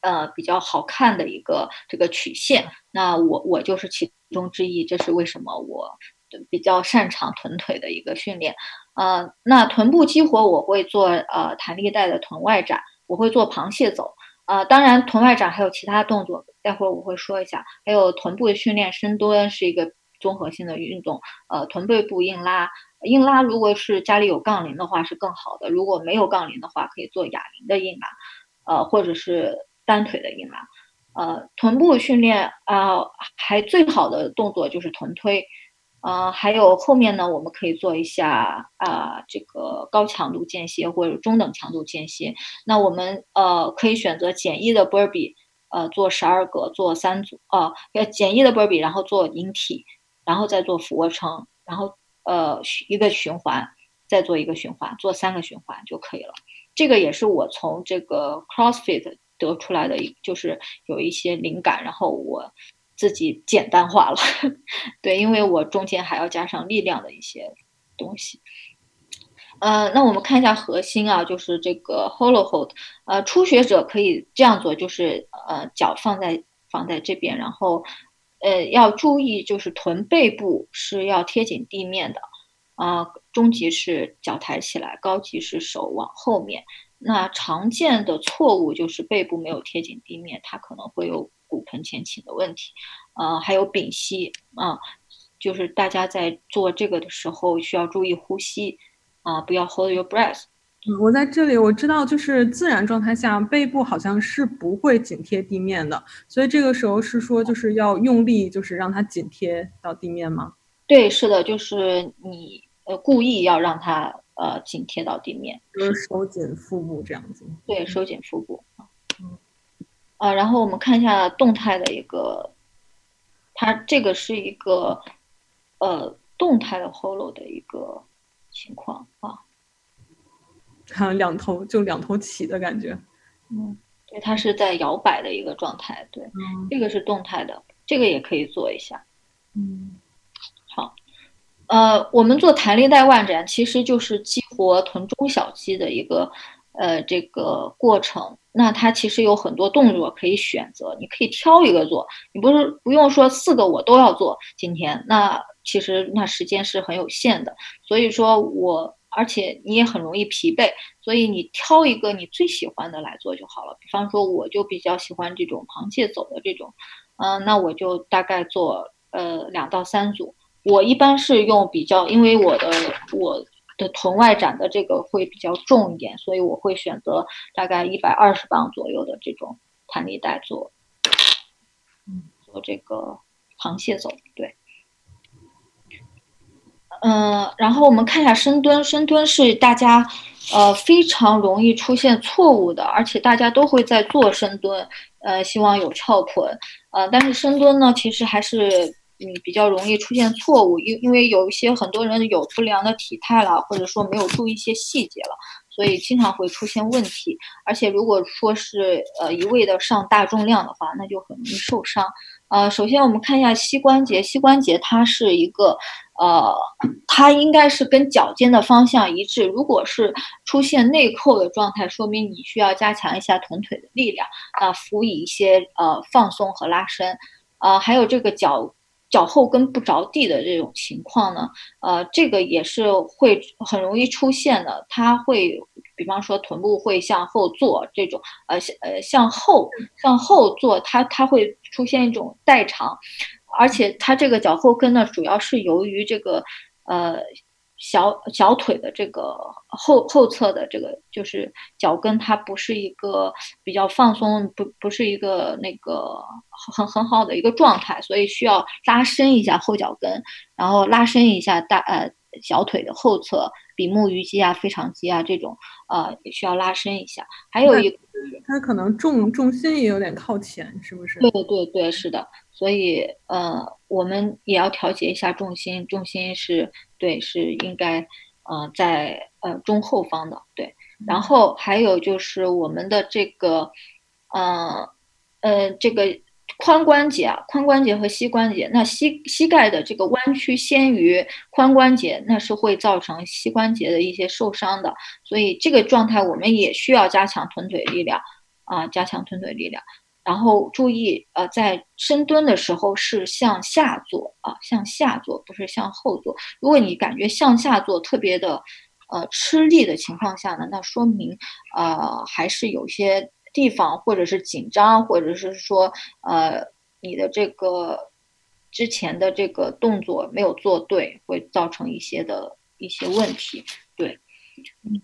呃，比较好看的一个这个曲线，那我我就是其中之一，这是为什么我比较擅长臀腿的一个训练。呃，那臀部激活我会做呃弹力带的臀外展，我会做螃蟹走。呃，当然臀外展还有其他动作，待会儿我会说一下。还有臀部的训练，深蹲是一个综合性的运动。呃，臀背部硬拉，硬拉如果是家里有杠铃的话是更好的，如果没有杠铃的话，可以做哑铃的硬拉，呃，或者是。单腿的硬拉，呃，臀部训练啊、呃，还最好的动作就是臀推，呃，还有后面呢，我们可以做一下啊、呃，这个高强度间歇或者中等强度间歇。那我们呃可以选择简易的波比，呃，做十二个，做三组啊，呃，简易的波比，然后做引体，然后再做俯卧撑，然后呃一个循环，再做一个循环，做三个循环就可以了。这个也是我从这个 CrossFit 得出来的，就是有一些灵感，然后我自己简单化了。对，因为我中间还要加上力量的一些东西。呃，那我们看一下核心啊，就是这个 hollow hold。呃，初学者可以这样做，就是呃脚放在放在这边，然后呃要注意，就是臀背部是要贴紧地面的。啊、呃，中级是脚抬起来，高级是手往后面。那常见的错误就是背部没有贴紧地面，它可能会有骨盆前倾的问题。呃，还有屏息啊、呃，就是大家在做这个的时候需要注意呼吸。啊，不要 hold your breath。我在这里我知道，就是自然状态下背部好像是不会紧贴地面的，所以这个时候是说就是要用力，就是让它紧贴到地面吗？对，是的，就是你呃故意要让它呃紧贴到地面，就是收紧腹部这样子。对，收紧腹部。嗯。啊，然后我们看一下动态的一个，它这个是一个呃动态的 hollow 的一个。情况啊，看两头就两头起的感觉，嗯，对，它是在摇摆的一个状态，对，嗯、这个是动态的，这个也可以做一下，嗯，好，呃，我们做弹力带腕展其实就是激活臀中小肌的一个呃这个过程，那它其实有很多动作可以选择，你可以挑一个做，你不是不用说四个我都要做今天那。其实那时间是很有限的，所以说我，而且你也很容易疲惫，所以你挑一个你最喜欢的来做就好了。比方说，我就比较喜欢这种螃蟹走的这种，嗯、呃，那我就大概做呃两到三组。我一般是用比较，因为我的我的臀外展的这个会比较重一点，所以我会选择大概一百二十磅左右的这种弹力带做，嗯，做这个螃蟹走，对。嗯，然后我们看一下深蹲。深蹲是大家呃非常容易出现错误的，而且大家都会在做深蹲，呃，希望有翘臀，呃，但是深蹲呢，其实还是嗯比较容易出现错误，因因为有一些很多人有不良的体态了，或者说没有注意一些细节了，所以经常会出现问题。而且如果说是呃一味的上大重量的话，那就很容易受伤。呃，首先我们看一下膝关节，膝关节它是一个。呃，它应该是跟脚尖的方向一致。如果是出现内扣的状态，说明你需要加强一下臀腿的力量，啊、呃，辅以一些呃放松和拉伸。呃，还有这个脚脚后跟不着地的这种情况呢，呃，这个也是会很容易出现的。它会，比方说臀部会向后坐这种，呃呃向后向后坐，它它会出现一种代偿。而且它这个脚后跟呢，主要是由于这个呃小小腿的这个后后侧的这个就是脚跟，它不是一个比较放松，不不是一个那个很很好的一个状态，所以需要拉伸一下后脚跟，然后拉伸一下大呃小腿的后侧，比目鱼肌啊、腓肠肌啊这种呃也需要拉伸一下。还有一个，它可能重重心也有点靠前，是不是？对对对，是的。所以，呃，我们也要调节一下重心，重心是对，是应该，呃，在呃中后方的，对。然后还有就是我们的这个，呃，呃，这个髋关节啊，髋关节和膝关节，那膝膝盖的这个弯曲先于髋关节，那是会造成膝关节的一些受伤的。所以这个状态我们也需要加强臀腿力量，啊、呃，加强臀腿力量。然后注意，呃，在深蹲的时候是向下做啊、呃，向下做，不是向后做。如果你感觉向下做特别的，呃，吃力的情况下呢，那说明，呃，还是有些地方或者是紧张，或者是说，呃，你的这个之前的这个动作没有做对，会造成一些的一些问题，对。嗯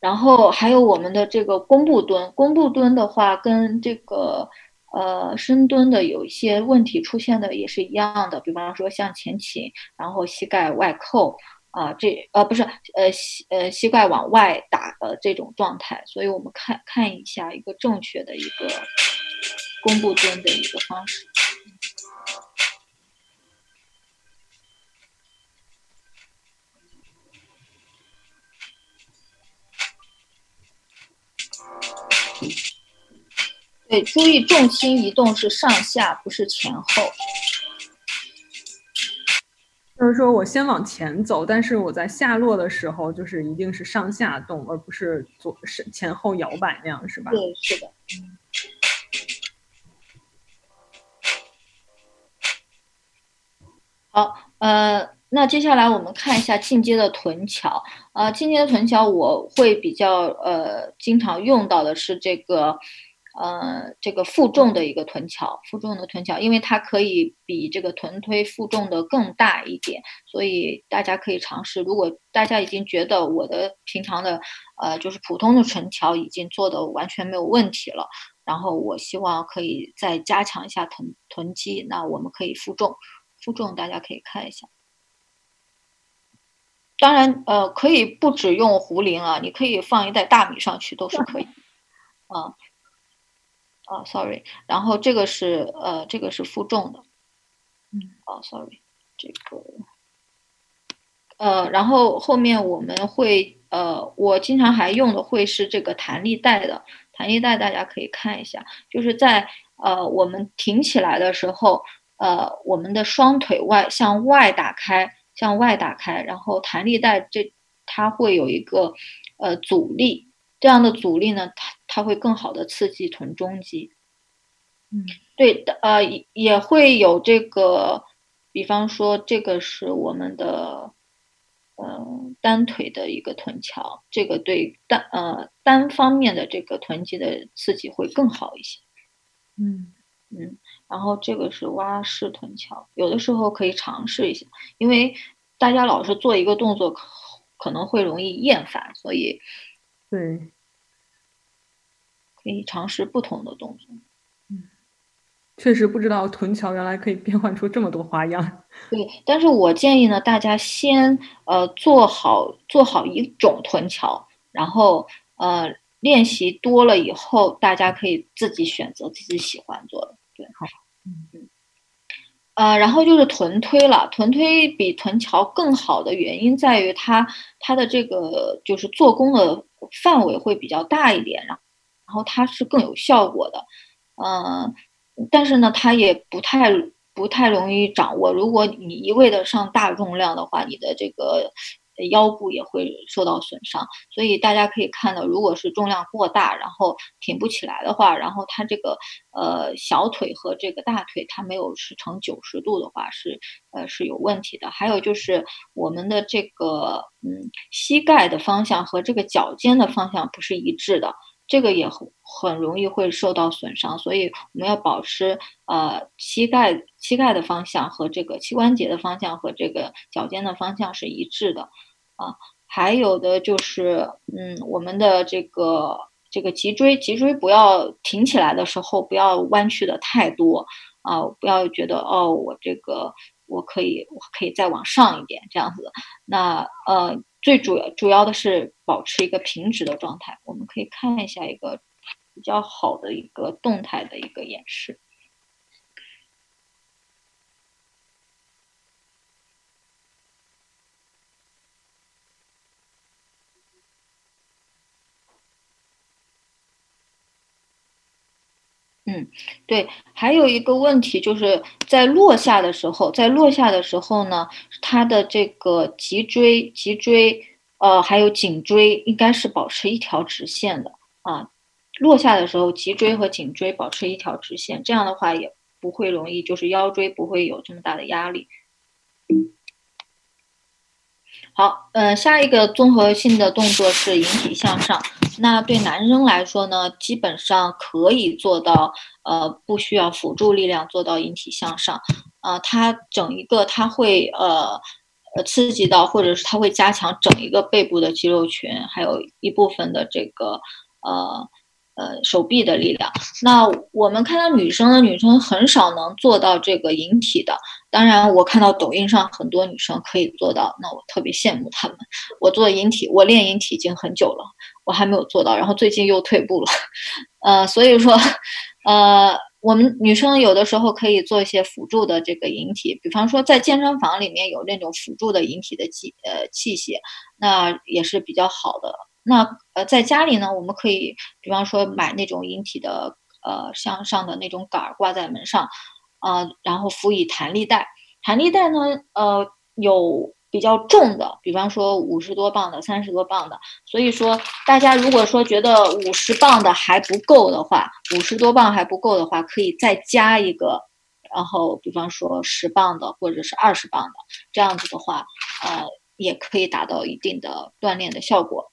然后还有我们的这个弓步蹲，弓步蹲的话跟这个呃深蹲的有一些问题出现的也是一样的，比方说像前倾，然后膝盖外扣啊、呃，这呃不是呃膝呃膝盖往外打的这种状态，所以我们看看一下一个正确的一个弓步蹲的一个方式。对，注意重心移动是上下，不是前后。就是说我先往前走，但是我在下落的时候，就是一定是上下动，而不是左是前后摇摆那样，是吧？对，是的。好，呃，那接下来我们看一下进阶的臀桥。呃，进阶的臀桥我会比较呃经常用到的是这个。呃，这个负重的一个臀桥，负重的臀桥，因为它可以比这个臀推负重的更大一点，所以大家可以尝试。如果大家已经觉得我的平常的呃就是普通的臀桥已经做的完全没有问题了，然后我希望可以再加强一下臀臀肌，那我们可以负重，负重大家可以看一下。当然，呃，可以不只用壶铃啊，你可以放一袋大米上去都是可以，啊、呃。啊、oh, sorry， 然后这个是呃这个是负重的，嗯，哦、oh, sorry， 这个呃然后后面我们会呃我经常还用的会是这个弹力带的，弹力带大家可以看一下，就是在呃我们挺起来的时候，呃我们的双腿外向外打开，向外打开，然后弹力带这它会有一个呃阻力。这样的阻力呢，它它会更好的刺激臀中肌。嗯，对，呃，也会有这个，比方说这个是我们的，呃，单腿的一个臀桥，这个对单呃单方面的这个臀肌的刺激会更好一些。嗯嗯，然后这个是蛙式臀桥，有的时候可以尝试一下，因为大家老是做一个动作，可能会容易厌烦，所以。对，可以尝试不同的动作。嗯，确实不知道臀桥原来可以变换出这么多花样。对，但是我建议呢，大家先呃做好做好一种臀桥，然后呃练习多了以后，大家可以自己选择自己喜欢做的。对，好，嗯嗯。呃，然后就是臀推了。臀推比臀桥更好的原因在于它它的这个就是做工的范围会比较大一点，然后它是更有效果的。嗯、呃，但是呢，它也不太不太容易掌握。如果你一味的上大重量的话，你的这个腰部也会受到损伤。所以大家可以看到，如果是重量过大，然后挺不起来的话，然后它这个。呃，小腿和这个大腿它没有是成九十度的话是呃是有问题的。还有就是我们的这个嗯膝盖的方向和这个脚尖的方向不是一致的，这个也很容易会受到损伤。所以我们要保持呃膝盖膝盖的方向和这个膝关节的方向和这个脚尖的方向是一致的啊。还有的就是嗯我们的这个。这个脊椎，脊椎不要挺起来的时候不要弯曲的太多啊、呃，不要觉得哦，我这个我可以我可以再往上一点这样子。那呃，最主要主要的是保持一个平直的状态。我们可以看一下一个比较好的一个动态的一个演示。嗯，对，还有一个问题就是在落下的时候，在落下的时候呢，它的这个脊椎、脊椎，呃，还有颈椎应该是保持一条直线的啊。落下的时候，脊椎和颈椎保持一条直线，这样的话也不会容易，就是腰椎不会有这么大的压力。好，嗯、呃，下一个综合性的动作是引体向上。那对男生来说呢，基本上可以做到，呃，不需要辅助力量做到引体向上。啊、呃，它整一个它会呃呃刺激到，或者是它会加强整一个背部的肌肉群，还有一部分的这个呃呃手臂的力量。那我们看到女生呢，女生很少能做到这个引体的。当然我看到抖音上很多女生可以做到，那我特别羡慕她们。我做引体，我练引体已经很久了，我还没有做到，然后最近又退步了。呃所以说呃我们女生有的时候可以做一些辅助的这个引体，比方说在健身房里面有那种辅助的引体的器呃器械，那也是比较好的。那呃在家里呢，我们可以比方说买那种引体的呃向上的那种杆挂在门上，呃，然后辅以弹力带。弹力带呢，呃，有比较重的，比方说五十多磅的、三十多磅的。所以说，大家如果说觉得五十磅的还不够的话，五十多磅还不够的话，可以再加一个，然后比方说十磅的或者是二十磅的，这样子的话，呃，也可以达到一定的锻炼的效果。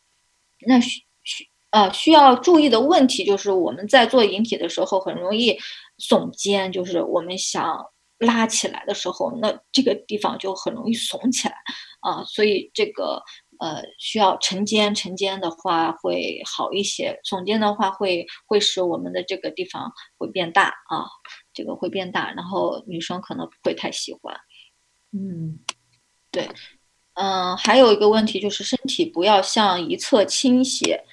那需需呃需要注意的问题就是，我们在做引体的时候很容易耸肩，就是我们想拉起来的时候，那这个地方就很容易耸起来啊、呃，所以这个呃需要沉肩，沉肩的话会好一些，耸肩的话会会使我们的这个地方会变大啊，这个会变大，然后女生可能不会太喜欢。嗯，对，嗯、呃，还有一个问题就是身体不要向一侧倾斜。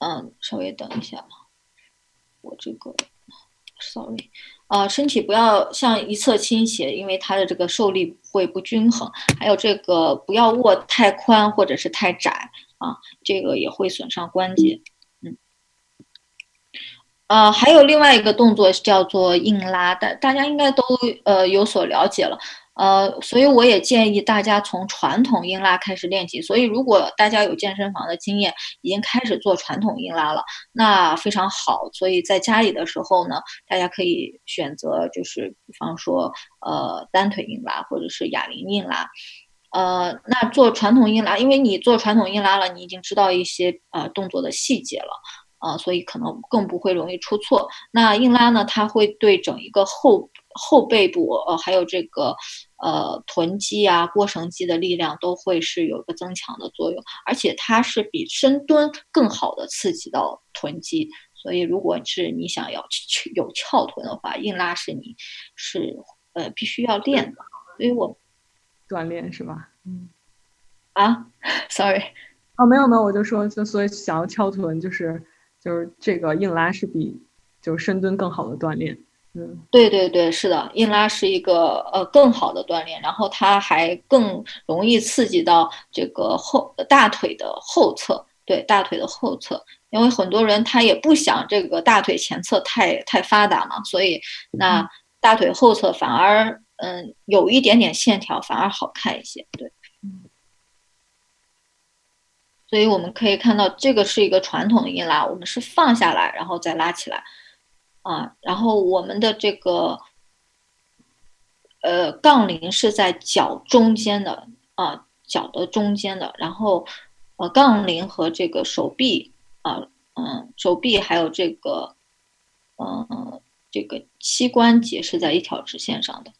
嗯，稍微等一下，我这个 ，sorry。呃，身体不要向一侧倾斜，因为它的这个受力会不均衡。还有这个不要握太宽或者是太窄啊，这个也会损伤关节。嗯，呃，还有另外一个动作叫做硬拉，大大家应该都呃有所了解了。呃，所以我也建议大家从传统硬拉开始练起。所以，如果大家有健身房的经验，已经开始做传统硬拉了，那非常好。所以在家里的时候呢，大家可以选择，就是比方说，呃，单腿硬拉或者是哑铃硬拉。呃，那做传统硬拉，因为你做传统硬拉了，你已经知道一些呃动作的细节了。呃，所以可能更不会容易出错。那硬拉呢，它会对整一个后后背部，呃，还有这个呃臀肌啊、腘绳肌的力量都会是有一个增强的作用，而且它是比深蹲更好的刺激到臀肌。所以，如果是你想要有翘臀的话，硬拉是你是呃必须要练的。所以我锻炼是吧？嗯。啊 ，sorry。哦，没有没有，我就说，就所以想要翘臀就是。就是这个硬拉是比就是深蹲更好的锻炼，嗯，对对对，是的，硬拉是一个呃更好的锻炼，然后它还更容易刺激到这个后大腿的后侧，对，大腿的后侧，因为很多人他也不想这个大腿前侧太太发达嘛，所以那大腿后侧反而嗯有一点点线条反而好看一些，对。所以我们可以看到，这个是一个传统的硬拉，我们是放下来然后再拉起来，啊，然后我们的这个，呃，杠铃是在脚中间的啊，脚的中间的，然后，呃，杠铃和这个手臂啊，嗯，手臂还有这个，嗯，这个膝关节是在一条直线上的。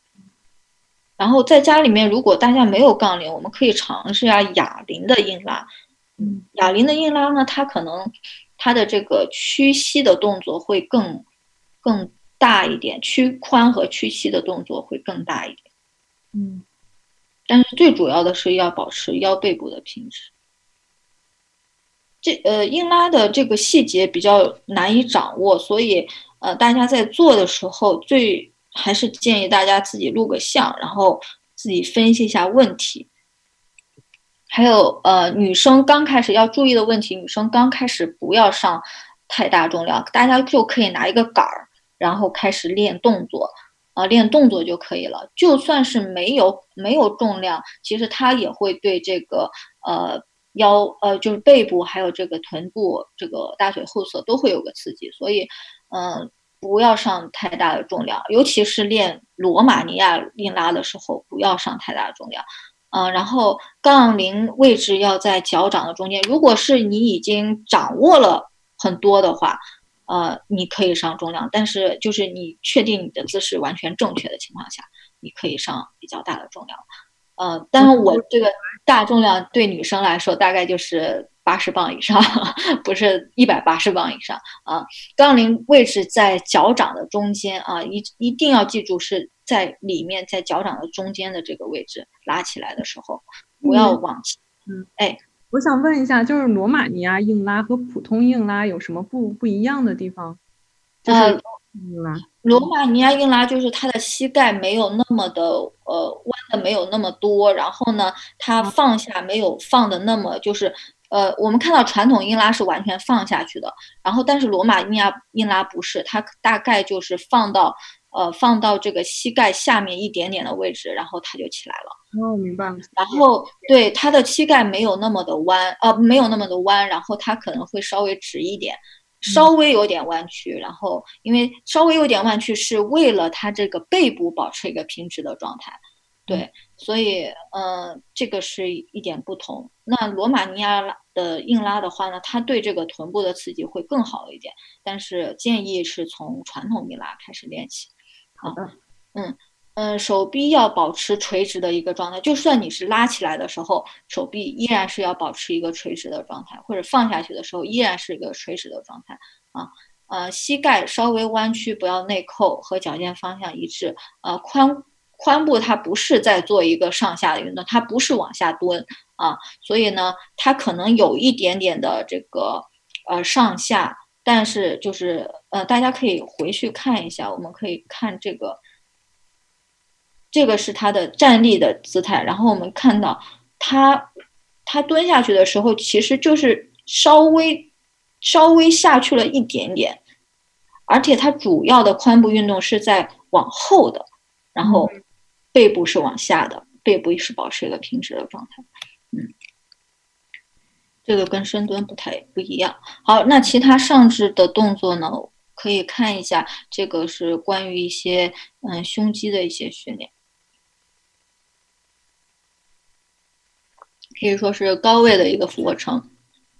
然后在家里面，如果大家没有杠铃，我们可以尝试一下哑铃的硬拉。嗯，哑铃的硬拉呢，它可能它的这个屈膝的动作会更更大一点，屈髋和屈膝的动作会更大一点。嗯，但是最主要的是要保持腰背部的平直。这呃，硬拉的这个细节比较难以掌握，所以呃，大家在做的时候最还是建议大家自己录个像，然后自己分析一下问题。还有呃，女生刚开始要注意的问题，女生刚开始不要上太大重量，大家就可以拿一个杆儿，然后开始练动作，啊、呃，练动作就可以了。就算是没有没有重量，其实它也会对这个呃腰呃就是背部还有这个臀部、这个大腿后侧都会有个刺激，所以嗯、呃，不要上太大的重量，尤其是练罗马尼亚硬拉的时候，不要上太大的重量。嗯、呃，然后杠铃位置要在脚掌的中间。如果是你已经掌握了很多的话，呃，你可以上重量，但是就是你确定你的姿势完全正确的情况下，你可以上比较大的重量。呃，但是我这个大重量对女生来说大概就是八十磅以上，不是一百八十磅以上啊。杠铃位置在脚掌的中间啊，一一定要记住是。在里面，在脚掌的中间的这个位置拉起来的时候，不要往前。嗯，哎，我想问一下，就是罗马尼亚硬拉和普通硬拉有什么不不一样的地方？就是、呃、硬拉，罗马尼亚硬拉就是它的膝盖没有那么的呃弯的没有那么多，然后呢，它放下没有放的那么就是呃，我们看到传统硬拉是完全放下去的，然后但是罗马硬拉硬拉不是，它大概就是放到呃放到这个膝盖下面一点点的位置，然后它就起来了。哦，明白了。然后对，它的膝盖没有那么的弯，呃，没有那么的弯，然后它可能会稍微直一点。稍微有点弯曲，然后因为稍微有点弯曲是为了它这个背部保持一个平直的状态，对，所以呃，这个是一点不同。那罗马尼亚的硬拉的话呢，它对这个臀部的刺激会更好一点，但是建议是从传统硬拉开始练习。好的，嗯嗯，手臂要保持垂直的一个状态，就算你是拉起来的时候，手臂依然是要保持一个垂直的状态，或者放下去的时候依然是一个垂直的状态啊。呃，膝盖稍微弯曲，不要内扣，和脚尖方向一致。呃，髋髋部它不是在做一个上下的运动，它不是往下蹲啊，所以呢，它可能有一点点的这个呃上下，但是就是呃，大家可以回去看一下，我们可以看这个。这个是他的站立的姿态，然后我们看到他他蹲下去的时候，其实就是稍微稍微下去了一点点，而且他主要的髋部运动是在往后的，然后背部是往下的，背部是保持一个平直的状态。嗯，这个跟深蹲不太不一样。好，那其他上肢的动作呢？可以看一下，这个是关于一些嗯胸肌的一些训练。可以说是高位的一个俯卧撑，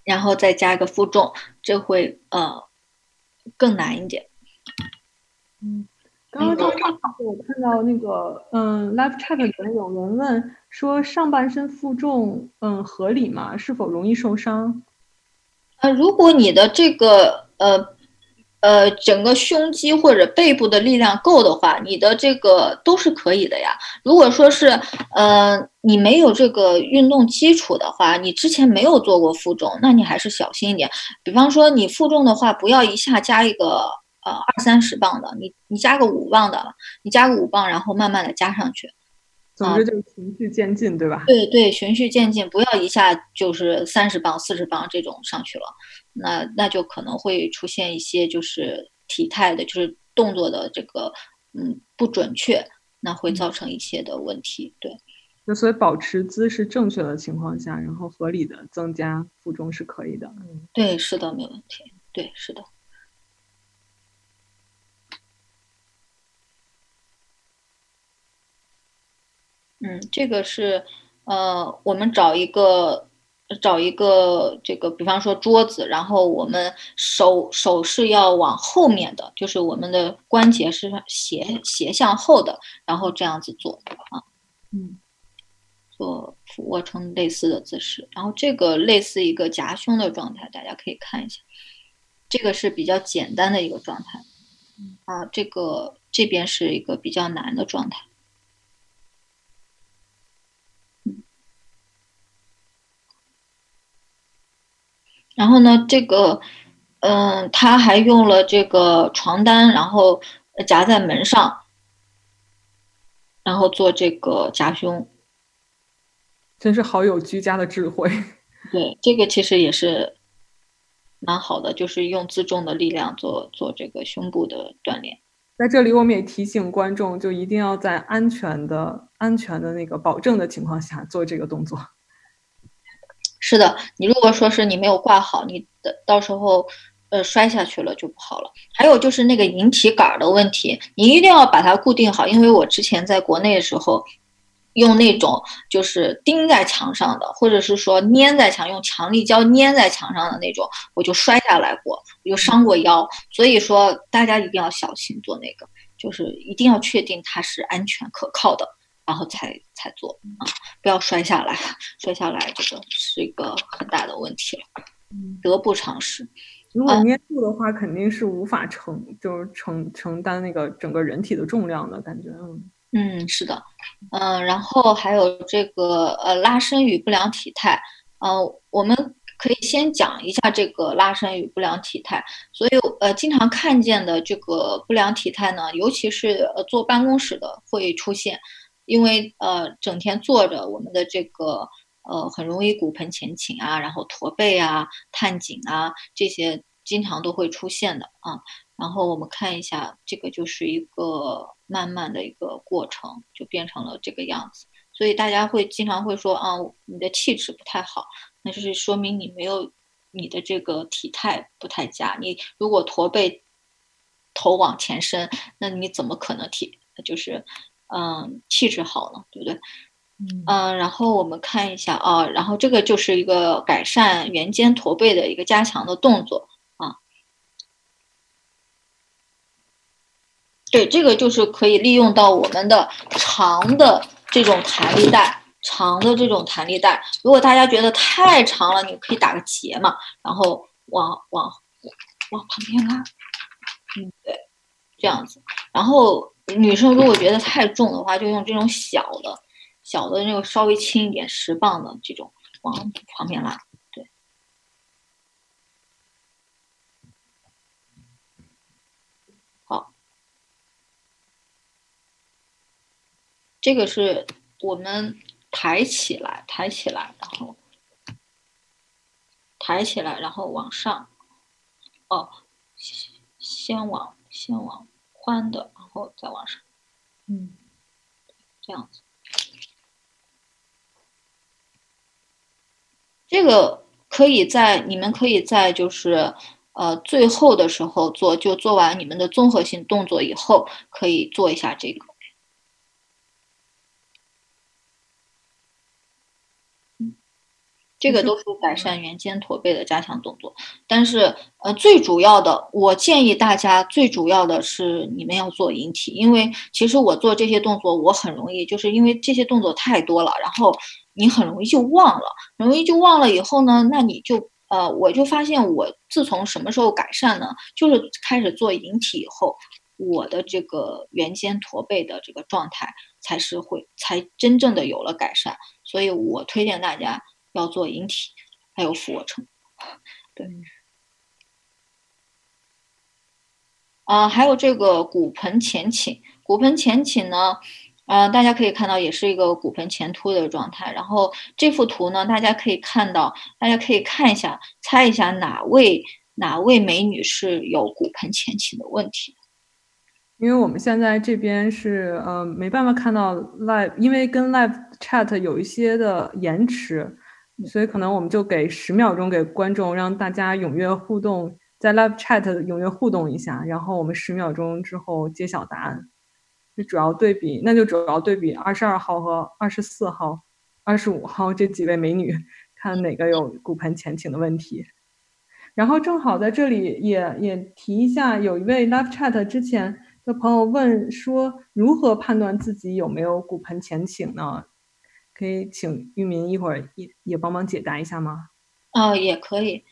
然后再加一个负重，这会呃更难一点。嗯，刚刚我看到那个嗯 live chat 里面有人问说，上半身负重嗯合理吗？是否容易受伤？呃，如果你的这个呃呃整个胸肌或者背部的力量够的话，你的这个都是可以的呀。如果说是呃你没有这个运动基础的话，你之前没有做过负重，那你还是小心一点。比方说你负重的话，不要一下加一个呃二三十磅的，你你加个五磅的，你加个五磅，然后慢慢的加上去。总之就是循序渐进，对吧？啊、对对，循序渐进，不要一下就是三十磅、四十磅这种上去了，那那就可能会出现一些就是体态的，就是动作的这个嗯不准确，那会造成一些的问题。对，那所以保持姿势正确的情况下，然后合理的增加负重是可以的。嗯，对，是的，没问题。对，是的。嗯，这个是，呃，我们找一个，找一个这个，比方说桌子，然后我们手手是要往后面的，就是我们的关节是斜斜向后的，然后这样子做啊，嗯，做俯卧撑类似的姿势，然后这个类似一个夹胸的状态，大家可以看一下，这个是比较简单的一个状态，啊，这个这边是一个比较难的状态。然后呢，这个，嗯，他还用了这个床单，然后夹在门上，然后做这个夹胸，真是好有居家的智慧。对，这个其实也是蛮好的，就是用自重的力量做做这个胸部的锻炼。在这里，我们也提醒观众，就一定要在安全的、安全的那个保证的情况下做这个动作。是的，你如果说是你没有挂好，你的到时候呃摔下去了就不好了。还有就是那个引体杆的问题，你一定要把它固定好，因为我之前在国内的时候，用那种就是钉在墙上的，或者是说粘在墙，用强力胶粘在墙上的那种，我就摔下来过，我就伤过腰。所以说大家一定要小心做那个，就是一定要确定它是安全可靠的。然后才才做啊，不要摔下来，摔下来这个是一个很大的问题了，得不偿失。如果捏住的话，嗯、肯定是无法承，就是承承担那个整个人体的重量的感觉。嗯，是的，嗯、呃，然后还有这个呃拉伸与不良体态，呃，我们可以先讲一下这个拉伸与不良体态。所以呃，经常看见的这个不良体态呢，尤其是呃坐办公室的会出现。因为呃，整天坐着，我们的这个呃很容易骨盆前倾啊，然后驼背啊、探颈啊，这些经常都会出现的啊。然后我们看一下，这个就是一个慢慢的一个过程，就变成了这个样子。所以大家会经常会说啊，你的气质不太好，那就是说明你没有你的这个体态不太佳。你如果驼背，头往前伸，那你怎么可能体就是嗯气质好呢？对不对？嗯、呃，然后我们看一下啊，然后这个就是一个改善圆肩驼背的一个加强的动作啊。对，这个就是可以利用到我们的长的这种弹力带，长的这种弹力带。如果大家觉得太长了，你可以打个结嘛，然后往往往旁边拉，嗯，对，这样子。然后女生如果觉得太重的话，就用这种小的。小的那个稍微轻一点，十磅的这种往旁边拉，对。好，这个是我们抬起来，抬起来，然后抬起来，然后往上。哦，先往先往宽的，然后再往上。嗯，这样子。这个可以在你们可以在就是呃最后的时候做，就做完你们的综合性动作以后，可以做一下这个。嗯，这个都是改善圆肩驼背的加强动作，但是呃最主要的，我建议大家最主要的是你们要做引体，因为其实我做这些动作我很容易，就是因为这些动作太多了，然后。你很容易就忘了，容易就忘了以后呢，那你就呃，我就发现我自从什么时候改善呢？就是开始做引体以后，我的这个圆肩驼背的这个状态才是会才真正的有了改善。所以我推荐大家要做引体，还有俯卧撑。对，啊、呃，还有这个骨盆前倾，骨盆前倾呢。呃，大家可以看到，也是一个骨盆前凸的状态。然后这幅图呢，大家可以看到，大家可以看一下，猜一下哪位哪位美女是有骨盆前倾的问题。因为我们现在这边是呃没办法看到 live， 因为跟 live chat 有一些的延迟，所以可能我们就给十秒钟给观众，让大家踊跃互动，在 live chat 踊跃互动一下，然后我们十秒钟之后揭晓答案。就主要对比，那就主要对比二十二号和二十四号、二十五号这几位美女，看哪个有骨盆前倾的问题。然后正好在这里也也提一下，有一位 live chat 之前的朋友问说，如何判断自己有没有骨盆前倾呢？可以请玉民一会儿也也帮忙解答一下吗？哦，也可以。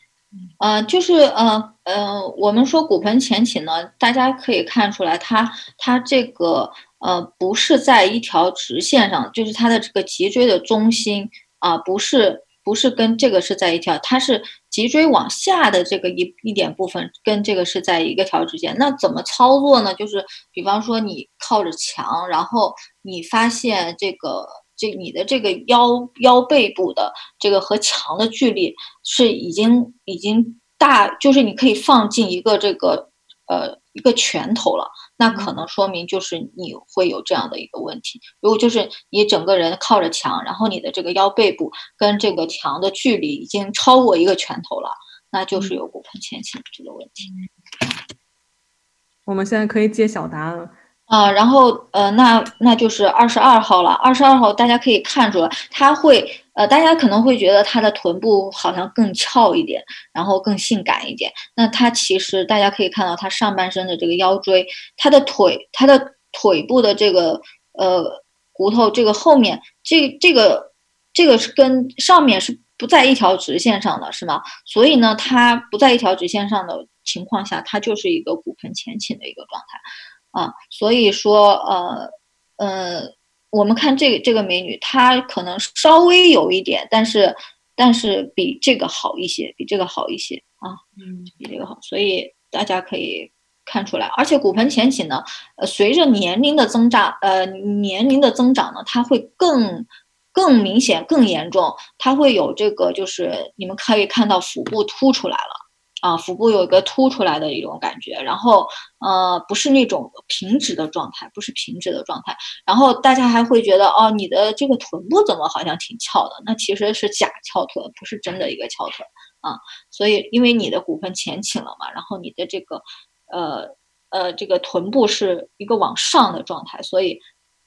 呃，就是呃呃，我们说骨盆前倾呢，大家可以看出来它，它它这个呃不是在一条直线上，就是它的这个脊椎的中心啊、呃，不是不是跟这个是在一条，它是脊椎往下的这个一一点部分跟这个是在一个条直线。那怎么操作呢？就是比方说你靠着墙，然后你发现这个。这你的这个腰腰背部的这个和墙的距离是已经已经大，就是你可以放进一个这个呃一个拳头了，那可能说明就是你会有这样的一个问题。如果就是你整个人靠着墙，然后你的这个腰背部跟这个墙的距离已经超过一个拳头了，那就是有骨盆前倾这个问题。我们现在可以揭晓答案了。啊、呃，然后呃，那那就是二十二号了。二十二号大家可以看出来，他会呃，大家可能会觉得他的臀部好像更翘一点，然后更性感一点。那他其实大家可以看到，他上半身的这个腰椎，他的腿，他的腿部的这个呃骨头，这个后面这这个这个是跟上面是不在一条直线上的，是吗？所以呢，他不在一条直线上的情况下，他就是一个骨盆前倾的一个状态。啊，所以说，呃，呃，我们看这个这个美女，她可能稍微有一点，但是但是比这个好一些，比这个好一些啊，嗯，比这个好，所以大家可以看出来。而且骨盆前倾呢，呃，随着年龄的增长，呃，年龄的增长呢，它会更更明显更严重，它会有这个就是你们可以看到腹部凸出来了啊，腹部有一个凸出来的一种感觉，然后呃不是那种平直的状态，不是平直的状态，然后大家还会觉得哦，你的这个臀部怎么好像挺翘的，那其实是假翘臀，不是真的一个翘臀啊。所以因为你的骨盆前倾了嘛，然后你的这个呃呃这个臀部是一个往上的状态，所以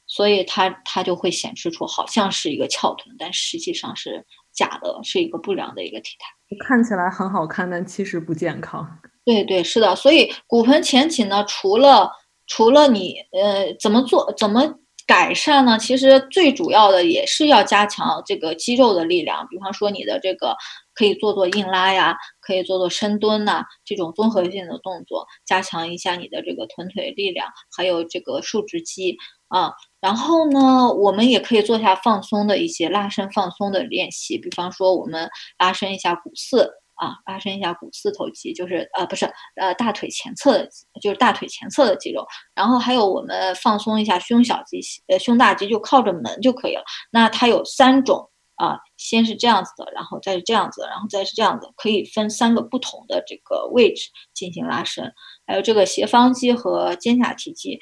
所以它它就会显示出好像是一个翘臀，但实际上是假的，是一个不良的一个体态。看起来很好看，但其实不健康。对对，是的。所以骨盆前倾呢，除了除了你呃怎么做怎么改善呢？其实最主要的也是要加强这个肌肉的力量，比方说你的这个可以做做硬拉呀，可以做做深蹲呐、啊，这种综合性的动作，加强一下你的这个臀腿力量，还有这个竖直肌啊。然后呢，我们也可以做下放松的一些拉伸放松的练习，比方说我们拉伸一下股四啊，拉伸一下股四头肌，就是呃不是呃大腿前侧的，就是大腿前侧的肌肉。然后还有我们放松一下胸小肌，呃胸大肌就靠着门就可以了。那它有三种啊，先是这样子的，然后再是这样子，然后再是这样子，可以分三个不同的这个位置进行拉伸。还有这个斜方肌和肩胛提肌。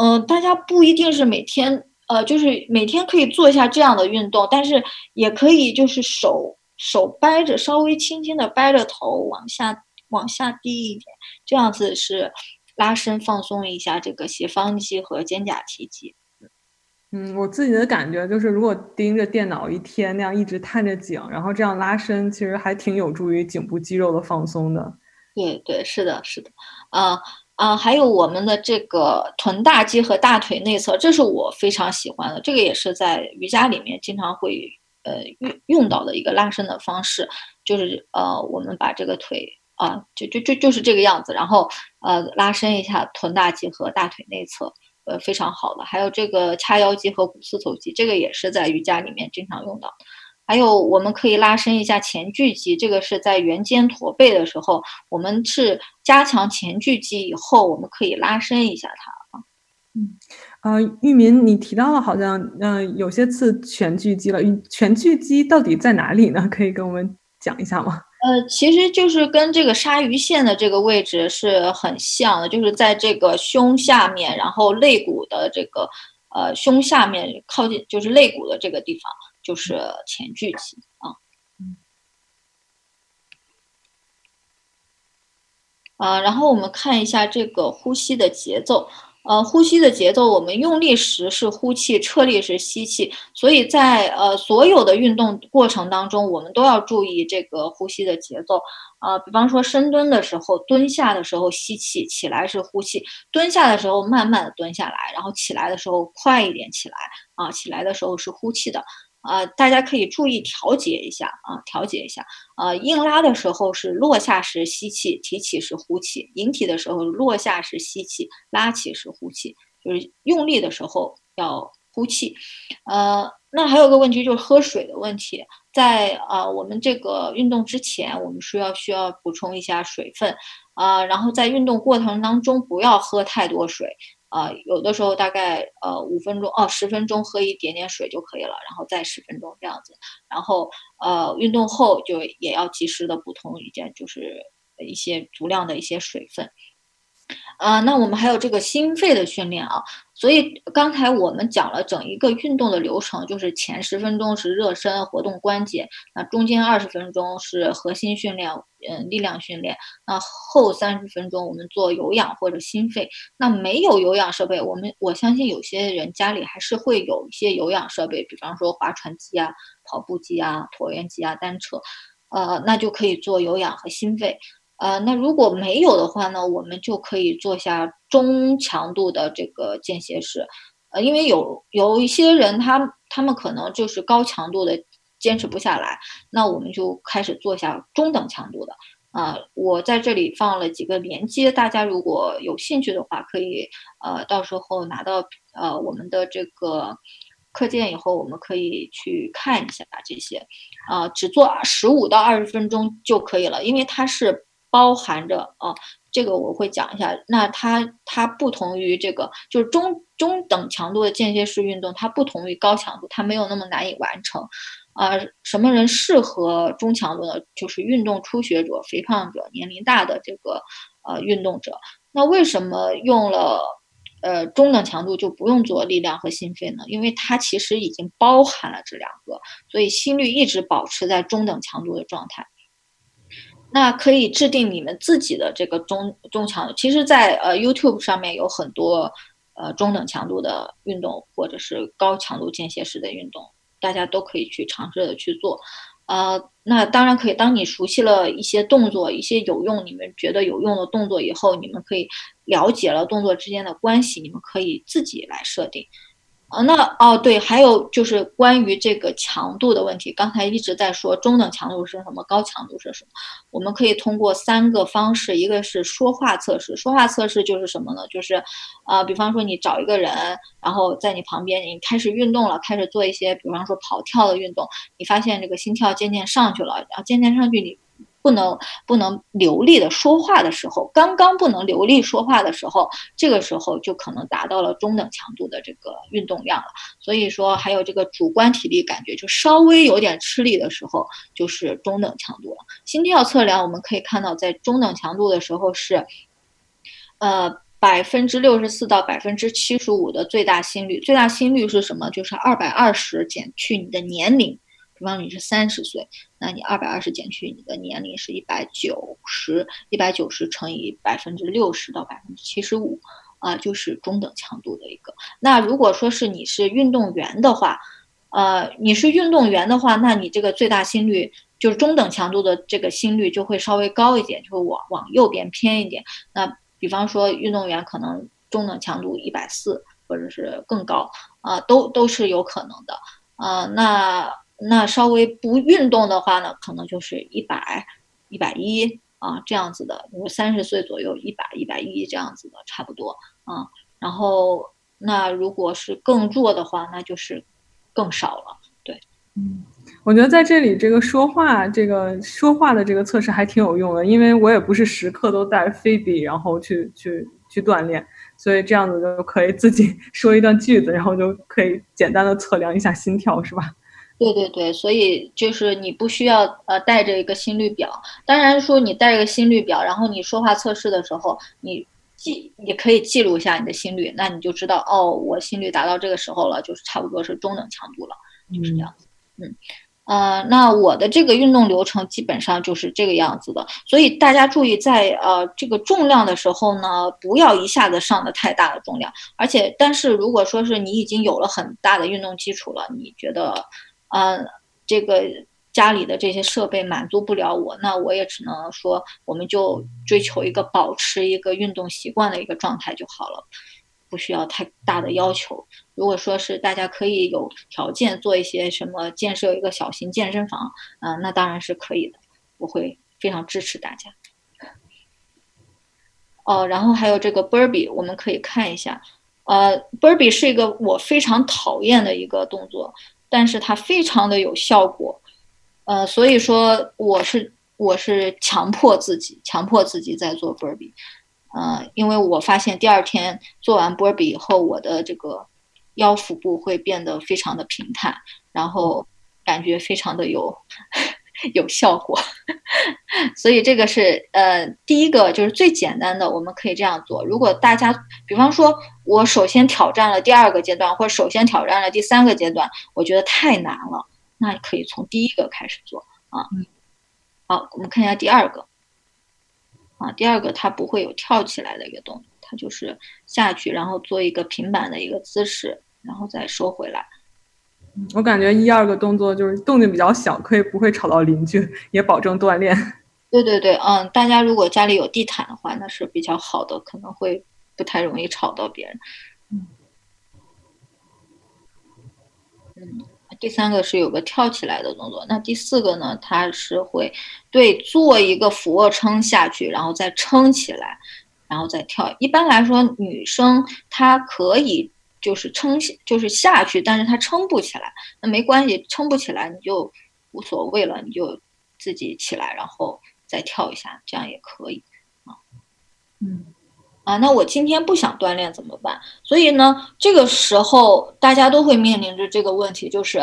嗯、呃，大家不一定是每天，呃，就是每天可以做一下这样的运动，但是也可以就是手手掰着，稍微轻轻的掰着头往下往下低一点，这样子是拉伸放松一下这个斜方肌和肩胛提肌。嗯，我自己的感觉就是，如果盯着电脑一天那样一直探着颈，然后这样拉伸，其实还挺有助于颈部肌肉的放松的。对对，是的，是的，啊、呃。啊，还有我们的这个臀大肌和大腿内侧，这是我非常喜欢的，这个也是在瑜伽里面经常会呃用到的一个拉伸的方式，就是呃我们把这个腿啊就就就就是这个样子，然后呃拉伸一下臀大肌和大腿内侧，呃非常好的。还有这个掐腰肌和股四头肌，这个也是在瑜伽里面经常用到。还有我们可以拉伸一下前锯肌，这个是在圆肩驼背的时候，我们是加强前锯肌以后，我们可以拉伸一下它。嗯，呃，玉民，你提到了好像嗯、呃、有些次前锯肌了，前锯肌到底在哪里呢？可以跟我们讲一下吗？呃，其实就是跟这个鲨鱼线的这个位置是很像的，就是在这个胸下面，然后肋骨的这个呃胸下面靠近就是肋骨的这个地方。就是前锯肌啊，嗯，啊，然后我们看一下这个呼吸的节奏，呃，呼吸的节奏，我们用力时是呼气，撤力时吸气，所以在呃所有的运动过程当中，我们都要注意这个呼吸的节奏。啊、呃，比方说深蹲的时候，蹲下的时候吸气，起来是呼气；蹲下的时候慢慢的蹲下来，然后起来的时候快一点起来，啊，起来的时候是呼气的。呃，大家可以注意调节一下啊，调节一下。呃，硬拉的时候是落下时吸气，提起时呼气；引体的时候落下时吸气，拉起时呼气。就是用力的时候要呼气。呃，那还有个问题就是喝水的问题，在呃我们这个运动之前，我们需要需要补充一下水分啊、呃，然后在运动过程当中不要喝太多水。啊、呃，有的时候大概呃五分钟哦十分钟喝一点点水就可以了，然后再十分钟这样子，然后呃运动后就也要及时的补充一点，就是一些足量的一些水分。啊、呃，那我们还有这个心肺的训练啊，所以刚才我们讲了整一个运动的流程，就是前十分钟是热身活动关节，那中间二十分钟是核心训练，嗯，力量训练，那后三十分钟我们做有氧或者心肺。那没有有氧设备，我们我相信有些人家里还是会有一些有氧设备，比方说划船机啊、跑步机啊、椭圆机啊、单车，呃，那就可以做有氧和心肺。呃，那如果没有的话呢，我们就可以做下中强度的这个间歇式，呃，因为有有一些人他他们可能就是高强度的坚持不下来，那我们就开始做下中等强度的。啊、呃，我在这里放了几个连接，大家如果有兴趣的话，可以呃到时候拿到呃我们的这个课件以后，我们可以去看一下这些，啊、呃，只做十五到二十分钟就可以了，因为它是包含着啊、呃，这个我会讲一下。那它它不同于这个，就是中中等强度的间歇式运动，它不同于高强度，它没有那么难以完成。啊、呃，什么人适合中强度呢？就是运动初学者、肥胖者、年龄大的这个呃运动者。那为什么用了？呃，中等强度就不用做力量和心肺呢，因为它其实已经包含了这两个，所以心率一直保持在中等强度的状态。那可以制定你们自己的这个中中强度，其实在呃 YouTube 上面有很多呃中等强度的运动或者是高强度间歇式的运动，大家都可以去尝试的去做。呃，那当然可以，当你熟悉了一些动作，一些有用，你们觉得有用的动作以后，你们可以了解了动作之间的关系，你们可以自己来设定。呃，那哦对，还有就是关于这个强度的问题，刚才一直在说中等强度是什么，高强度是什么，我们可以通过三个方式，一个是说话测试，说话测试就是什么呢？就是呃，比方说你找一个人，然后在你旁边，你开始运动了，开始做一些比方说跑跳的运动，你发现这个心跳渐渐上去了，然后渐渐上去你不能不能流利的说话的时候，刚刚不能流利说话的时候，这个时候就可能达到了中等强度的这个运动量了。所以说还有这个主观体力感觉，就稍微有点吃力的时候就是中等强度了。心跳测量我们可以看到，在中等强度的时候是呃百分之六十四到百分之七十五的最大心率，最大心率是什么？就是二百二十减去你的年龄。比方你是三十岁，那你二百二十减去你的年龄是一百九十，一百九十乘以百分之六十到百分之七十五，啊，就是中等强度的一个。那如果说是你是运动员的话，呃，你是运动员的话，那你这个最大心率就是中等强度的这个心率就会稍微高一点，就会往往右边偏一点。那比方说运动员可能中等强度一百四或者是更高，啊、呃，都都是有可能的，啊、呃，那。那稍微不运动的话呢，可能就是一百、一百一啊这样子的，比如三十岁左右一百、一百一这样子的差不多啊。然后那如果是更弱的话，那就是更少了。对，嗯，我觉得在这里这个说话、这个说话的这个测试还挺有用的，因为我也不是时刻都带飞笔，然后去去去锻炼，所以这样子就可以自己说一段句子，然后就可以简单的测量一下心跳，是吧？对对对，所以就是你不需要呃带着一个心率表，当然说你带着个心率表，然后你说话测试的时候，你记也可以记录一下你的心率，那你就知道哦，我心率达到这个时候了，就是差不多是中等强度了，就是这样子。嗯，呃，那我的这个运动流程基本上就是这个样子的，所以大家注意在呃这个重量的时候呢，不要一下子上的太大的重量，而且但是如果说是你已经有了很大的运动基础了，你觉得。呃，这个家里的这些设备满足不了我，那我也只能说，我们就追求一个保持一个运动习惯的一个状态就好了，不需要太大的要求。如果说是大家可以有条件做一些什么建设一个小型健身房，啊、呃，那当然是可以的，我会非常支持大家。哦，然后还有这个 burpee， 我们可以看一下，呃 ，burpee 是一个我非常讨厌的一个动作。但是它非常的有效果，呃，所以说我是我是强迫自己，强迫自己在做 burpee， 呃，因为我发现第二天做完 burpee 以后，我的这个腰腹部会变得非常的平坦，然后感觉非常的有有效果，所以这个是呃第一个就是最简单的，我们可以这样做。如果大家比方说我首先挑战了第二个阶段，或者首先挑战了第三个阶段，我觉得太难了，那可以从第一个开始做啊。好，我们看一下第二个啊，第二个它不会有跳起来的一个动作，它就是下去然后做一个平板的一个姿势，然后再收回来。我感觉一二个动作就是动静比较小，可以不会吵到邻居，也保证锻炼。对对对，嗯，大家如果家里有地毯的话，那是比较好的，可能会不太容易吵到别人。嗯，嗯，第三个是有个跳起来的动作，那第四个呢，它是会对做一个俯卧撑下去，然后再撑起来，然后再跳。一般来说，女生她可以。就是撑，就是下去，但是它撑不起来，那没关系，撑不起来你就无所谓了，你就自己起来，然后再跳一下，这样也可以啊。嗯，啊，那我今天不想锻炼怎么办？所以呢，这个时候大家都会面临着这个问题，就是，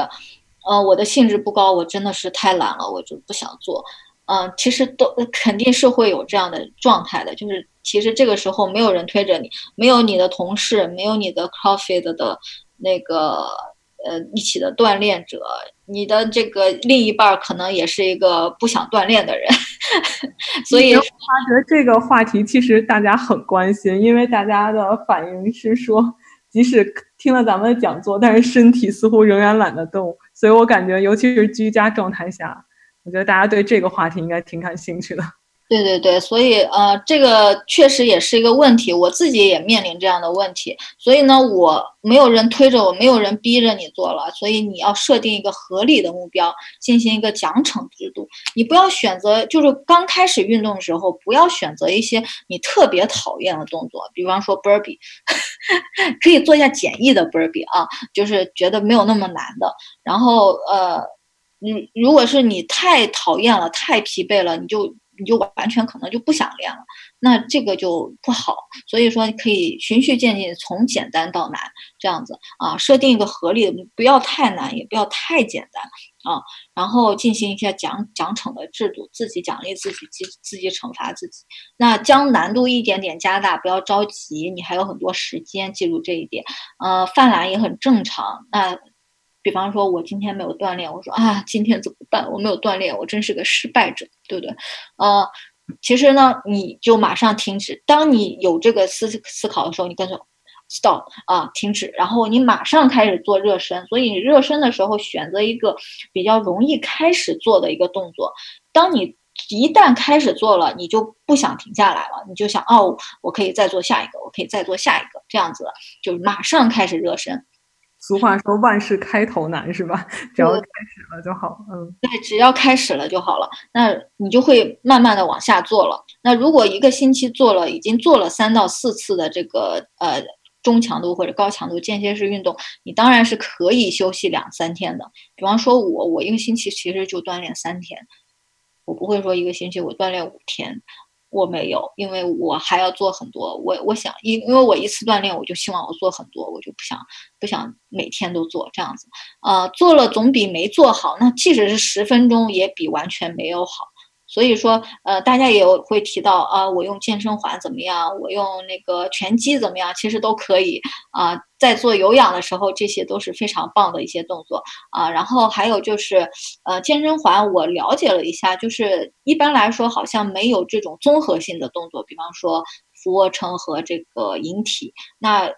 呃，我的兴致不高，我真的是太懒了，我就不想做。嗯、呃，其实都肯定是会有这样的状态的，就是其实这个时候没有人推着你，没有你的同事，没有你的 CrossFit 的那个呃一起的锻炼者，你的这个另一半可能也是一个不想锻炼的人，所以我觉得这个话题其实大家很关心，因为大家的反应是说，即使听了咱们的讲座，但是身体似乎仍然懒得动，所以我感觉尤其是居家状态下。我觉得大家对这个话题应该挺感兴趣的。对对对，所以呃，这个确实也是一个问题，我自己也面临这样的问题。所以呢，我没有人推着我，没有人逼着你做了，所以你要设定一个合理的目标，进行一个奖惩制度。你不要选择，就是刚开始运动的时候，不要选择一些你特别讨厌的动作，比方说 burpee， 可以做一下简易的 burpee 啊，就是觉得没有那么难的。然后呃。你如果是你太讨厌了，太疲惫了，你就你就完全可能就不想练了，那这个就不好。所以说可以循序渐进，从简单到难这样子啊，设定一个合理的，不要太难，也不要太简单啊，然后进行一下奖奖惩的制度，自己奖励自己，自自己惩罚自己。那将难度一点点加大，不要着急，你还有很多时间，记住这一点。呃，犯懒也很正常。那。比方说我今天没有锻炼，我说啊，今天怎么办，我没有锻炼，我真是个失败者，对不对？呃，其实呢你就马上停止，当你有这个思思考的时候，你跟着 stop 啊，停止，然后你马上开始做热身。所以你热身的时候选择一个比较容易开始做的一个动作，当你一旦开始做了，你就不想停下来了，你就想哦，我可以再做下一个，我可以再做下一个，这样子就马上开始热身。俗话说万事开头难是吧，只要开始了就好。嗯，对，只要开始了就好了，那你就会慢慢的往下做了。那如果一个星期做了已经做了三到四次的这个呃中强度或者高强度间歇式运动，你当然是可以休息两三天的。比方说我我一个星期其实就锻炼三天，我不会说一个星期我锻炼五天，我没有，因为我还要做很多。我我想，因因为我一次锻炼，我就希望我做很多，我就不想不想每天都做这样子。呃，做了总比没做好，那即使是十分钟也比完全没有好。所以说，呃，大家也会提到啊、呃，我用健身环怎么样，我用那个拳击怎么样，其实都可以啊、呃。在做有氧的时候，这些都是非常棒的一些动作啊、呃。然后还有就是，呃，健身环我了解了一下，就是一般来说好像没有这种综合性的动作，比方说俯卧撑和这个引体。那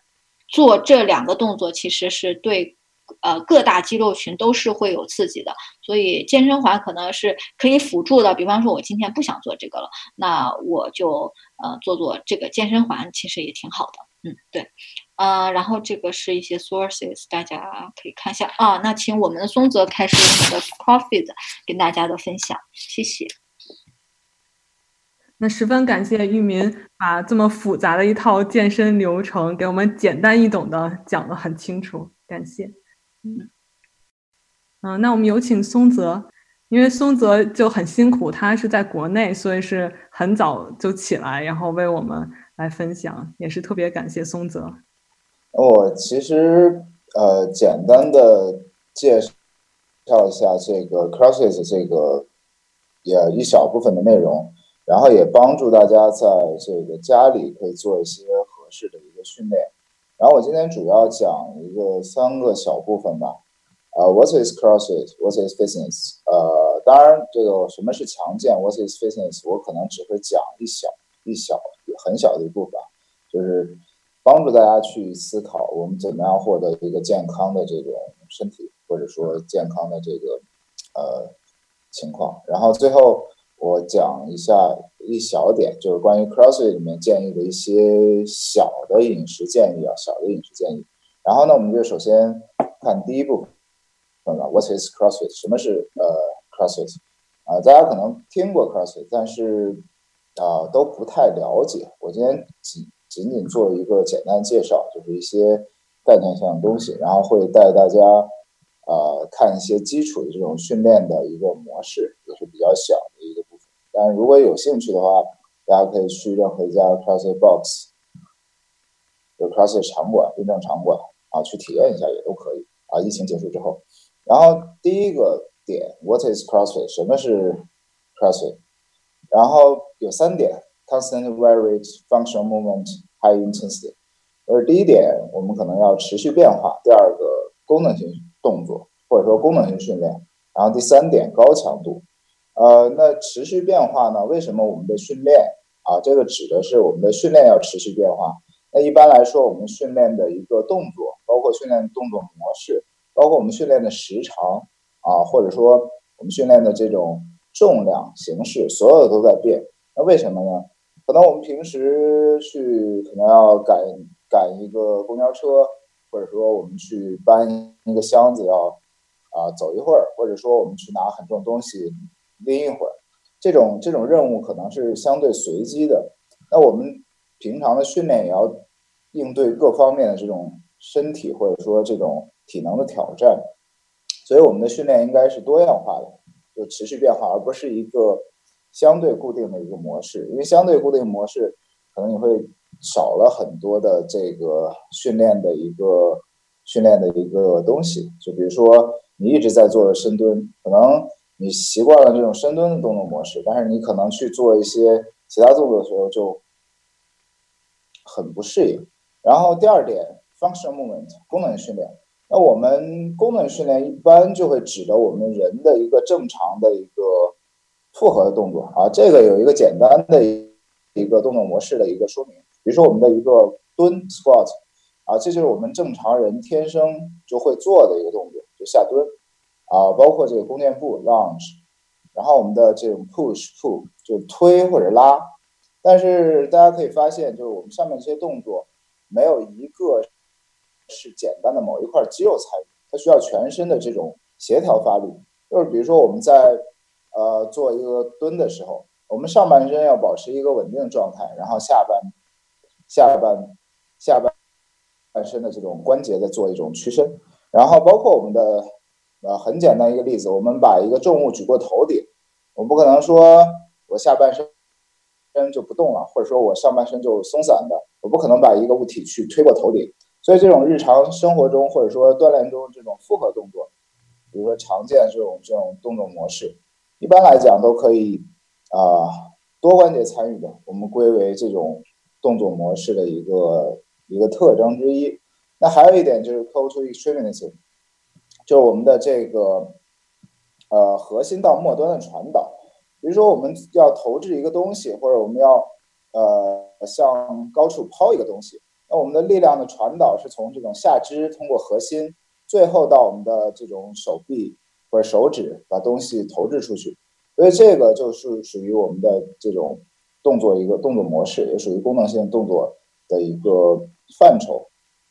做这两个动作其实是对。呃，各大肌肉群都是会有刺激的，所以健身环可能是可以辅助的。比方说，我今天不想做这个了，那我就呃做做这个健身环，其实也挺好的。嗯，对，呃，然后这个是一些 sources， 大家可以看一下啊。那请我们的松泽开始我们的 CrossFit 跟大家的分享，谢谢。那十分感谢玉民把这么复杂的一套健身流程给我们简单易懂的讲得很清楚，感谢。嗯嗯、呃，那我们有请松泽，因为松泽就很辛苦，他是在国内，所以是很早就起来，然后为我们来分享，也是特别感谢松泽。哦，其实呃，简单的介绍一下这个 CrossFit 这个也一小部分的内容，然后也帮助大家在这个家里可以做一些合适的一个训练。然后我今天主要讲一个三个小部分吧，呃、uh, ，What is CrossFit? What is fitness? 呃、uh, ，当然这个什么是强健 ？What is fitness? 我可能只会讲一小一小很小的一部分，就是帮助大家去思考我们怎么样获得一个健康的这种身体，或者说健康的这个呃情况。然后最后我讲一下一小点，就是关于 CrossFit 里面建议的一些小的饮食建议啊，小的饮食建议。然后呢，我们就首先看第一部分了 ，What is CrossFit？ 什么是呃 CrossFit？ 啊、呃，大家可能听过 CrossFit， 但是啊、呃、都不太了解。我今天仅仅仅做一个简单介绍，就是一些概念性的东西，然后会带大家呃看一些基础的这种训练的一个模式，也是比较小的一个部分。但如果有兴趣的话，大家可以去任何一家 CrossFit Box， 有 CrossFit 场馆、运动场馆啊，去体验一下也都可以啊。疫情结束之后，然后第一个点 ，What is CrossFit？ 什么是 CrossFit？ 然后有三点 ：constant, varied, functional movement, high intensity。而第一点，我们可能要持续变化；第二个，功能性动作或者说功能性训练；然后第三点，高强度。呃，那持续变化呢？为什么我们的训练啊，这个指的是我们的训练要持续变化？那一般来说，我们训练的一个动作，包括训练动作模式，包括我们训练的时长啊，或者说我们训练的这种重量、形式，所有都在变。那为什么呢？可能我们平时去可能要赶。赶一个公交车，或者说我们去搬一个箱子要啊、呃、走一会儿，或者说我们去拿很重东西拎一会儿，这种这种任务可能是相对随机的。那我们平常的训练也要应对各方面的这种身体或者说这种体能的挑战，所以我们的训练应该是多样化的，就持续变化，而不是一个相对固定的一个模式。因为相对固定模式，可能你会少了很多的这个训练的一个训练的一个东西，就比如说你一直在做深蹲，可能你习惯了这种深蹲的动作模式，但是你可能去做一些其他动作的时候就很不适应。然后第二点 ，functional movement 功能训练。那我们功能训练一般就会指着我们人的一个正常的一个复合的动作啊，这个有一个简单的一个动作模式的一个说明。比如说我们的一个蹲 squat 啊，这就是我们正常人天生就会做的一个动作，就下蹲啊，包括这个弓箭步 lunge， 然后我们的这种 push pull 就推或者拉。但是大家可以发现，就是我们上面这些动作没有一个是简单的某一块肌肉参与，它需要全身的这种协调发力。就是比如说我们在呃做一个蹲的时候，我们上半身要保持一个稳定的状态，然后下半下半下半身的这种关节在做一种屈伸，然后包括我们的呃很简单一个例子，我们把一个重物举过头顶，我不可能说我下半身就不动了，或者说我上半身就松散的，我不可能把一个物体去推过头顶。所以这种日常生活中或者说锻炼中这种复合动作，比如说常见这种这种动作模式，一般来讲都可以啊、呃、多关节参与的，我们归为这种动作模式的一个一个特征之一。那还有一点就是 go to extremity， 就是我们的这个呃核心到末端的传导。比如说我们要投掷一个东西，或者我们要呃向高处抛一个东西，那我们的力量的传导是从这种下肢通过核心，最后到我们的这种手臂或者手指把东西投掷出去。所以这个就是属于我们的这种动作一个动作模式，也属于功能性动作的一个范畴。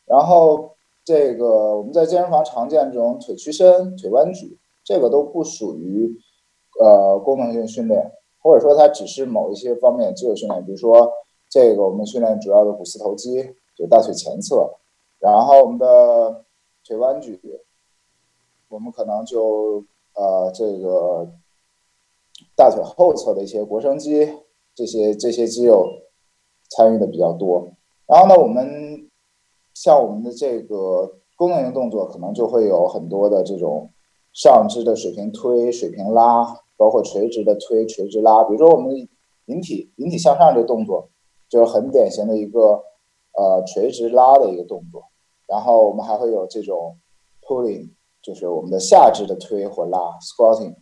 然后这个我们在健身房常见这种腿屈伸、腿弯举，这个都不属于呃功能性训练，或者说它只是某一些方面肌肉训练。比如说这个我们训练主要的股四头肌，就大腿前侧，然后我们的腿弯举，我们可能就呃这个大腿后侧的一些腘绳肌。这些这些肌肉参与的比较多。然后呢，我们像我们的这个功能性动作，可能就会有很多的这种上肢的水平推、水平拉，包括垂直的推、垂直拉。比如说我们引体引体向上这个动作，就是很典型的一个呃垂直拉的一个动作。然后我们还会有这种 pulling， 就是我们的下肢的推或拉 squatting。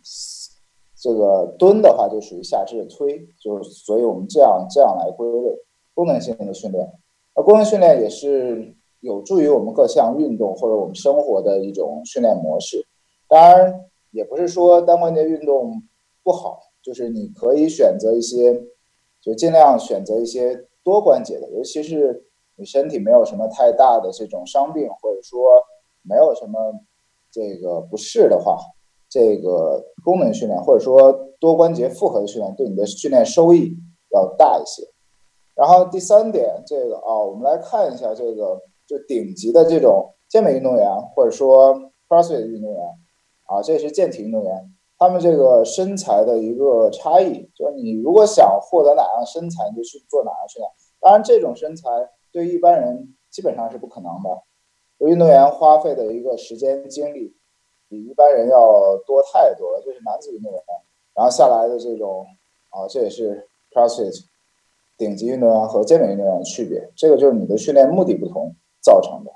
这个蹲的话就属于下肢的推，就是所以我们这样这样来归类功能性的训练。而功能训练也是有助于我们各项运动或者我们生活的一种训练模式。当然也不是说单关节运动不好，就是你可以选择一些，就尽量选择一些多关节的，尤其是你身体没有什么太大的这种伤病，或者说没有什么这个不适的话，这个功能训练或者说多关节复合的训练对你的训练收益要大一些。然后第三点，这个啊，我们来看一下这个就顶级的这种健美运动员或者说 CrossFit 运动员啊，这是健体运动员，他们这个身材的一个差异，就是你如果想获得哪样身材，你就去做哪样训练。当然，这种身材对于一般人基本上是不可能的。运动员花费的一个时间精力比一般人要多太多了，这是男子运动员。然后下来的这种啊，这也是 CrossFit 顶级运动员和健美运动员的区别，这个就是你的训练目的不同造成的。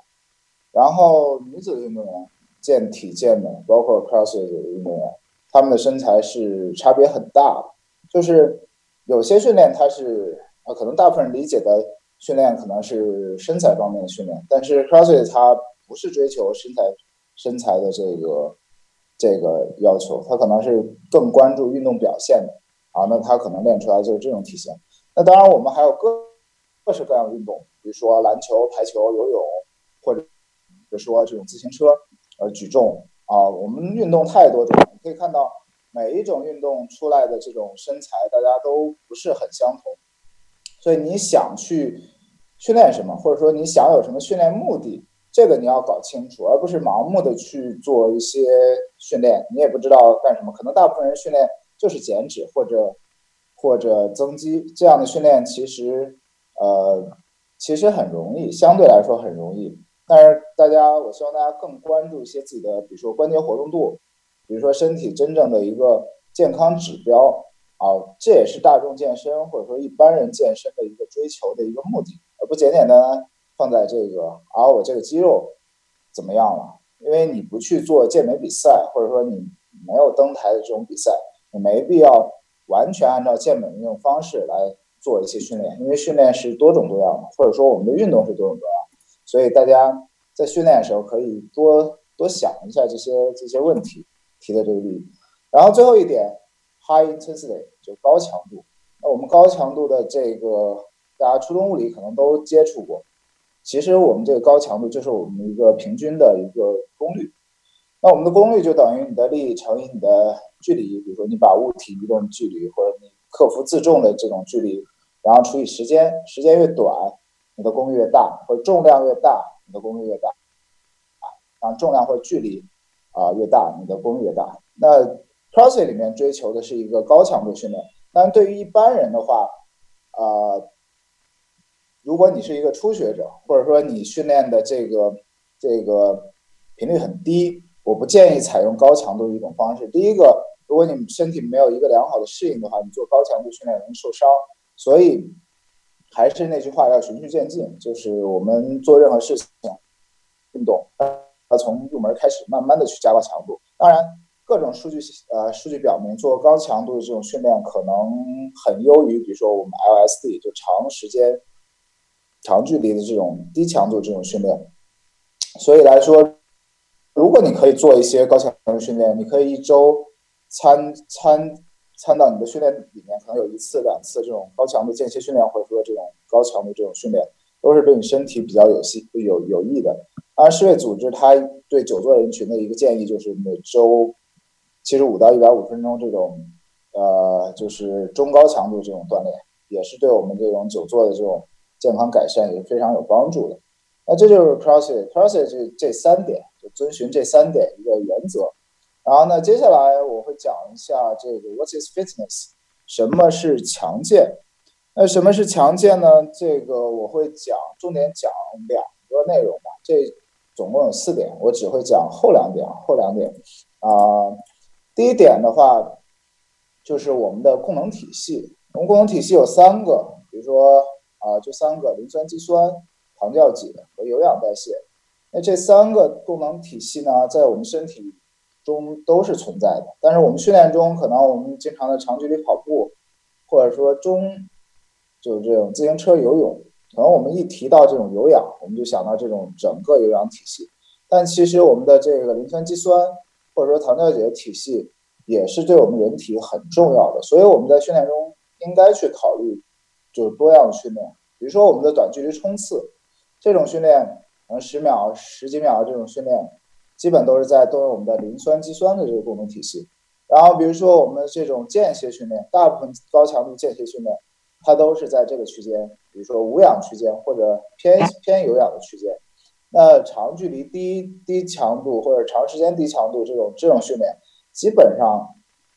然后女子运动员健体健美，包括 CrossFit 运动员，他们的身材是差别很大的。就是有些训练它是啊，可能大部分人理解的训练可能是身材方面的训练，但是 CrossFit 它不是追求身材身材的这个这个要求，它可能是更关注运动表现的啊，那它可能练出来就是这种体型。那当然我们还有各各式各样的运动，比如说篮球、排球、游泳，或者比如说这种自行车、呃举重啊，我们运动太多种，你可以看到每一种运动出来的这种身材，大家都不是很相同。所以你想去训练什么，或者说你想有什么训练目的，这个你要搞清楚，而不是盲目的去做一些训练，你也不知道干什么。可能大部分人训练就是减脂或者或者增肌，这样的训练其实呃其实很容易，相对来说很容易。但是大家，我希望大家更关注一些自己的，比如说关节活动度，比如说身体真正的一个健康指标啊，这也是大众健身或者说一般人健身的一个追求的一个目的，而不简简单单放在这个啊我这个肌肉怎么样了。因为你不去做健美比赛，或者说你没有登台的这种比赛，你没必要完全按照健美运动方式来做一些训练，因为训练是多种多样的，或者说我们的运动是多种多样的。所以大家在训练的时候可以多多想一下这些这些问题提的这个例子。然后最后一点 high intensity 就高强度。那我们高强度的这个大家初中物理可能都接触过，其实我们这个高强度就是我们一个平均的一个功率。那我们的功率就等于你的力乘以你的距离，比如说你把物体移动的距离或者你克服自重的这种距离，然后除以时间，时间越短你的功率越大，或者重量越大你的功率越大啊，然后重量或距离啊、呃、越大你的功率越大。那 CrossFit 里面追求的是一个高强度训练，但对于一般人的话，呃，如果你是一个初学者，或者说你训练的这个这个频率很低，我不建议采用高强度的一种方式。第一个，如果你身体没有一个良好的适应的话，你做高强度训练容易受伤，所以还是那句话，要循序渐进，就是我们做任何事情运动要从入门开始，慢慢的去加高强度。当然各种数据呃数据表明，做高强度的这种训练可能很优于比如说我们 L S D 就长时间长距离的这种低强度这种训练。所以来说，如果你可以做一些高强度训练，你可以一周参参参到你的训练里面，可能有一次两次这种高强度间歇训练，或者说这种高强度这种训练都是对你身体比较有有有益的。而世卫组织它对久坐人群的一个建议就是每周七十五到一百五十分钟这种呃就是中高强度这种锻炼，也是对我们这种久坐的这种健康改善也非常有帮助的。那这就是 CrossFit CrossFit 这这三点，就遵循这三点一个原则。然后呢，接下来我会讲一下这个 What is fitness， 什么是强健。那什么是强健呢？这个我会讲重点讲两个内容吧，这总共有四点，我只会讲后两点后两点啊、呃，第一点的话就是我们的供能体系。我们供能体系有三个，比如说啊、呃，就三个磷酸肌酸、糖酵解和有氧代谢。那这三个供能体系呢，在我们身体中都是存在的，但是我们训练中可能我们经常的长距离跑步，或者说中就这种自行车、游泳，可能我们一提到这种有氧，我们就想到这种整个有氧体系。但其实我们的这个磷酸肌酸或者说糖酵解体系也是对我们人体很重要的，所以我们在训练中应该去考虑就是多样训练。比如说我们的短距离冲刺这种训练，可能十秒、十几秒这种训练，基本都是在动用我们的磷酸肌酸的这个供能体系。然后比如说我们这种间歇训练，大部分高强度间歇训练它都是在这个区间，比如说无氧区间或者偏偏有氧的区间。那长距离低低强度或者长时间低强度这种这种训练，基本上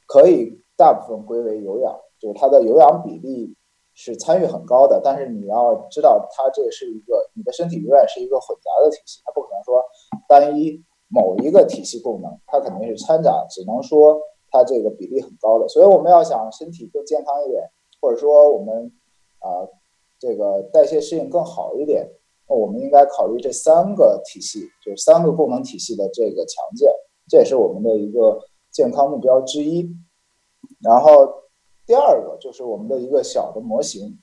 可以大部分归为有氧，就是它的有氧比例是参与很高的，但是你要知道它这是一个，你的身体永远是一个混杂的体系，它不可能说单一某一个体系功能，它肯定是掺杂，只能说它这个比例很高的。所以我们要想身体更健康一点，或者说我们啊、呃、这个代谢适应更好一点，我们应该考虑这三个体系，就是三个功能体系的这个强健，这也是我们的一个健康目标之一。然后第二个就是我们的一个小的模型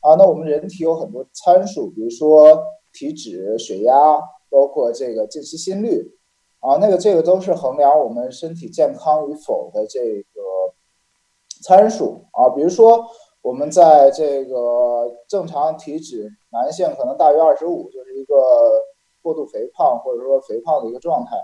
啊，那我们人体有很多参数，比如说体脂、血压，包括这个静息心率啊，那个这个都是衡量我们身体健康与否的这个参数啊。比如说我们在这个正常体脂，男性可能大于二十五，就是一个过度肥胖或者说肥胖的一个状态，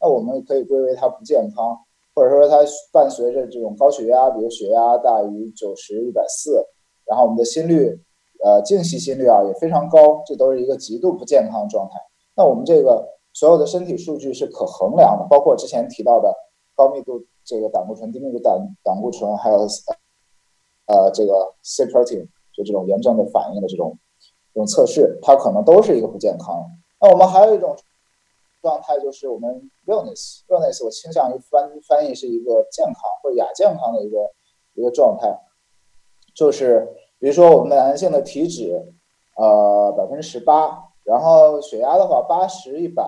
那我们可以归为它不健康，或者说它伴随着这种高血压，比如血压大于九十、一百四十，然后我们的心率呃静息心率啊也非常高，这都是一个极度不健康的状态。那我们这个所有的身体数据是可衡量的，包括之前提到的高密度这个胆固醇、低密度胆胆固醇，还有呃这个 C protein， 就这种炎症的反应的这种这种测试，它可能都是一个不健康。那我们还有一种状态就是我们 wellness， wellness 我倾向于翻翻译是一个健康或者亚健康的一个一个状态，就是比如说我们男性的体脂呃百分之十八，然后血压的话八十一百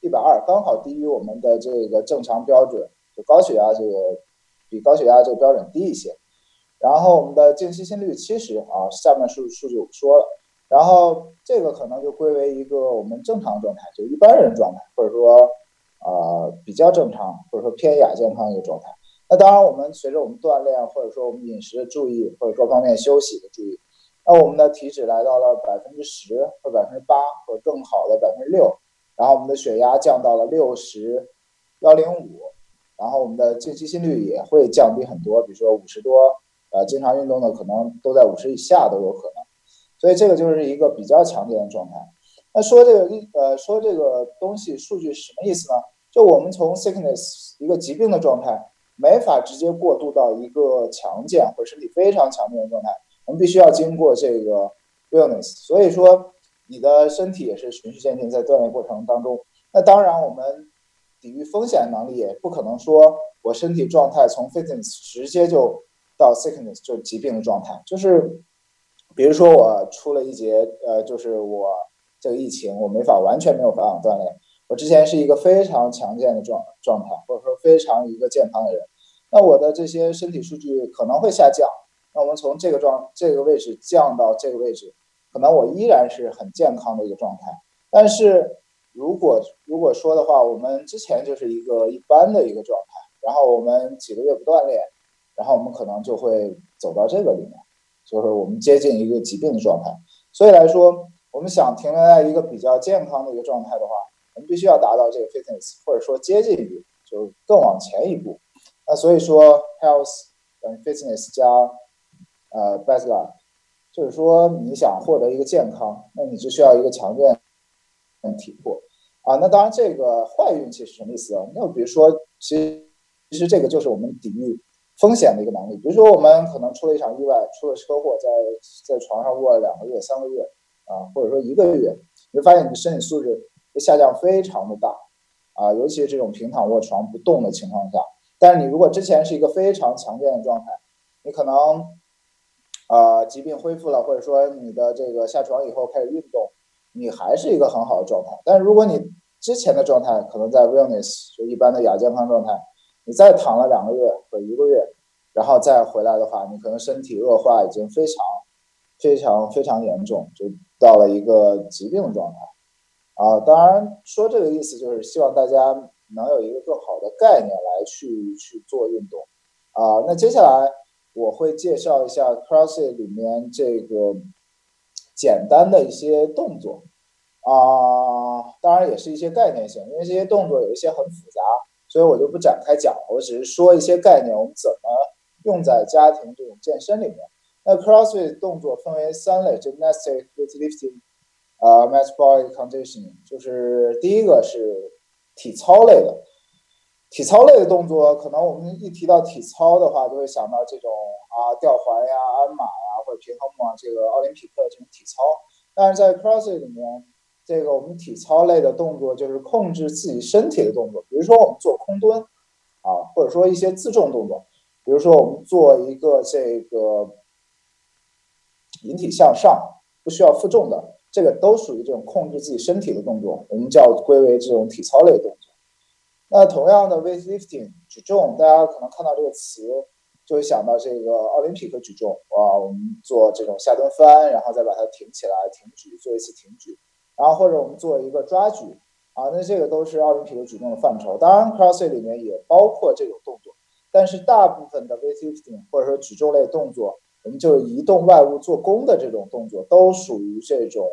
一百二，刚好低于我们的这个正常标准，就高血压这个比高血压这个标准低一些。然后我们的静息心率七十啊，下面数数据我说了。然后这个可能就归为一个我们正常状态，就一般人状态，或者说呃比较正常，或者说偏亚健康的一个状态。那当然我们随着我们锻炼，或者说我们饮食的注意，或者各方面休息的注意，那我们的体脂来到了百分之十或百分之八或更好的百分之六，然后我们的血压降到了六十、一百零五，然后我们的静息心率也会降低很多，比如说五十多，呃经常运动的可能都在五十以下都有可能。所以这个就是一个比较强健的状态。那说这个呃说这个东西数据是什么意思呢？就我们从 sickness 一个疾病的状态，没法直接过渡到一个强健或者身体非常强健的状态，我们必须要经过这个 wellness。所以说你的身体也是循序渐进在锻炼过程当中。那当然我们抵御风险能力也不可能说我身体状态从 fitness 直接就到 sickness 就是疾病的状态，就是。比如说我出了一节呃就是我这个疫情我没法完全没有办法锻炼，我之前是一个非常强健的状状态，或者说非常一个健康的人，那我的这些身体数据可能会下降，那我们从这个状这个位置降到这个位置，可能我依然是很健康的一个状态。但是如果如果说的话，我们之前就是一个一般的一个状态，然后我们几个月不锻炼，然后我们可能就会走到这个里面，就是我们接近一个疾病的状态。所以来说我们想停留在一个比较健康的一个状态的话，我们必须要达到这个 fitness， 或者说接近于就是更往前一步。那所以说 health and fitness 加呃 best life， 就是说你想获得一个健康，那你就需要一个强健体魄啊。那当然这个坏运气是什么意思啊？那比如说其实其实这个就是我们抵御风险的一个能力，比如说我们可能出了一场意外，出了车祸，在在床上卧了两个月、三个月啊，或者说一个月，你会发现你的身体素质会下降非常的大啊，尤其是这种平躺卧床不动的情况下。但是你如果之前是一个非常强健的状态，你可能呃疾病恢复了，或者说你的这个下床以后开始运动，你还是一个很好的状态。但是如果你之前的状态可能在 wellness 就一般的亚健康状态，你再躺了两个月或一个月，然后再回来的话，你可能身体恶化已经非常、非常、非常严重，就到了一个疾病的状态。啊，当然说这个意思就是希望大家能有一个更好的概念来去去做运动。啊，那接下来我会介绍一下 CrossFit 里面这个简单的一些动作。啊，当然也是一些概念性，因为这些动作有一些很复杂。所以我就不展开讲，我只是说一些概念，我们怎么用在家庭这种健身里面。那 CrossFit 动作分为三类 ：gymnastics、weightlifting、呃、metabolic conditioning。就是第一个是体操类的，体操类的动作，可能我们一提到体操的话，都会想到这种啊吊环呀、鞍马呀或者平衡木啊，这个奥林匹克这种体操。但是在 CrossFit 里面，这个我们体操类的动作就是控制自己身体的动作，比如说我们做空蹲啊，或者说一些自重动作，比如说我们做一个这个引体向上，不需要负重的。 这个都属于这种控制自己身体的动作，我们叫归为这种体操类动作。那同样的 weightlifting 举重，大家可能看到这个词就会想到这个奥林匹克举重，哇，我们做这种下蹲翻，然后再把它挺起来，挺举做一次挺举，然后或者我们做一个抓举啊，那这个都是奥林匹克举重的范畴。当然 CrossFit 里面也包括这种动作，但是大部分的 weightlifting 或者说举重类动作，我们就是移动外物做功的这种动作，都属于这种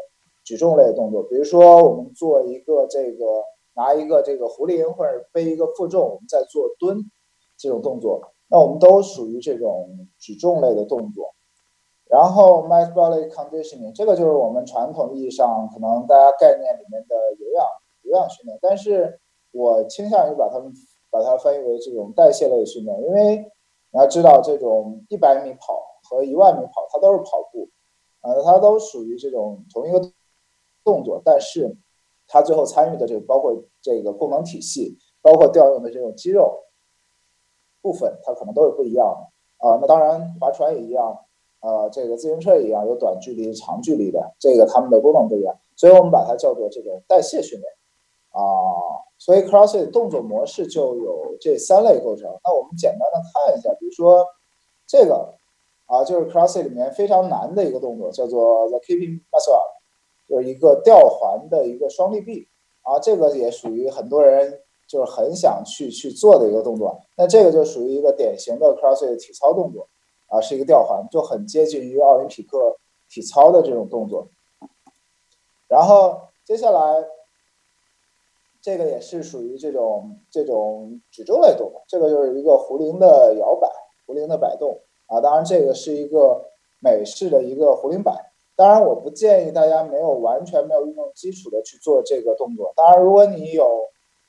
举重类的动作，比如说我们做一个这个拿一个这个壶铃或者背一个负重，我们在做蹲这种动作，那我们都属于这种举重类的动作。然后 metabolic conditioning 这个就是我们传统意义上可能大家概念里面的有氧有氧训练，但是我倾向于把它们把它翻译为这种代谢类的训练，因为你要知道这种一百米跑和一万米跑它都是跑步，呃，它都属于这种同一个 动作，但是他最后参与的这个包括这个功能体系，包括调用的这种肌肉部分，它可能都是不一样的啊、呃。那当然，划船也一样，呃，这个自行车也一样，有短距离、长距离的，这个他们的功能不一样，所以我们把它叫做这种代谢训练啊、呃。所以 CrossFit 动作模式就有这三类构成。那我们简单的看一下，比如说这个啊、呃，就是 CrossFit 里面非常难的一个动作，叫做 The Keeping Muscle Up。 就是一个吊环的一个双立臂啊，这个也属于很多人就是很想去去做的一个动作。那这个就属于一个典型的 CrossFit 体操动作啊，是一个吊环，就很接近于奥林匹克体操的这种动作。然后接下来这个也是属于这种这种举重类动作，这个就是一个壶铃的摇摆、壶铃的摆动啊。当然，这个是一个美式的一个壶铃摆。 当然，我不建议大家没有完全没有运动基础的去做这个动作。当然，如果你有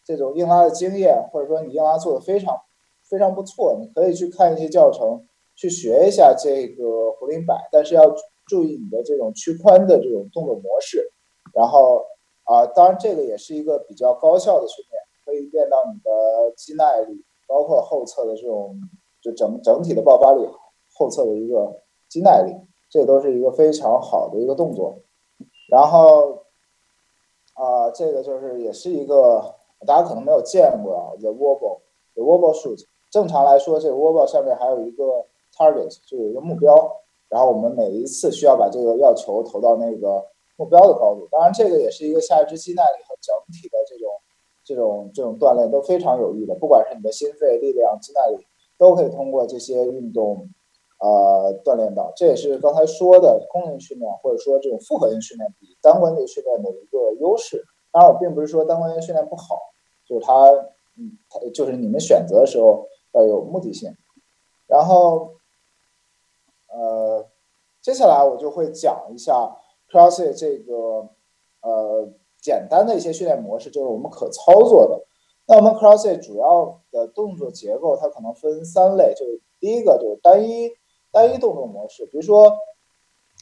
这种硬拉的经验，或者说你硬拉做的非常非常不错，你可以去看一些教程，去学一下这个壶铃摆。但是要注意你的这种屈髋的这种动作模式。然后啊、呃，当然这个也是一个比较高效的训练，可以练到你的肌耐力，包括后侧的这种就整整体的爆发力，后侧的一个肌耐力。 这都是一个非常好的一个动作，然后，啊、呃，这个就是也是一个大家可能没有见过啊 ，the wobble，the wobble shoot。正常来说，这个 wobble 上面还有一个 target， 就有一个目标，然后我们每一次需要把这个药球投到那个目标的高度。当然，这个也是一个下肢肌耐力和整体的这种、这种、这种锻炼都非常有益的，不管是你的心肺、力量、肌耐力，都可以通过这些运动 呃，锻炼到，这也是刚才说的功能训练，或者说这种复合性训练比单关节训练的一个优势。当然，我并不是说单关节训练不好，就是它，嗯，它就是你们选择的时候要有目的性。然后，呃，接下来我就会讲一下 CrossFit 这个呃简单的一些训练模式，就是我们可操作的。那我们 CrossFit 主要的动作结构，它可能分三类，就是第一个就是单一 单一动作模式，比如说，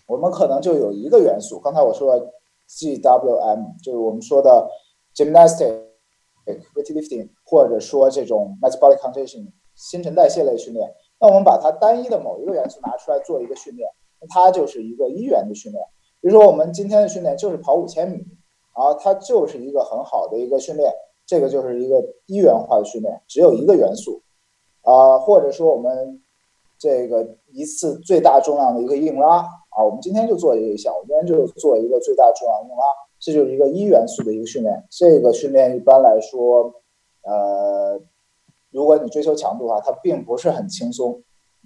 我们可能就有一个元素。刚才我说的 G W M， 就是我们说的 gymnastic、weightlifting， 或者说这种 metabolic conditioning 新陈代谢类训练。那我们把它单一的某一个元素拿出来做一个训练，那它就是一个一元的训练。比如说，我们今天的训练就是跑五千米，啊，它就是一个很好的一个训练。这个就是一个一元化的训练，只有一个元素，啊，或者说我们 这个一次最大重量的一个硬拉啊，我们今天就做这一项，我们今天就做一个最大重量硬拉，这就是一个一元素的一个训练。这个训练一般来说，呃，如果你追求强度的话，它并不是很轻松。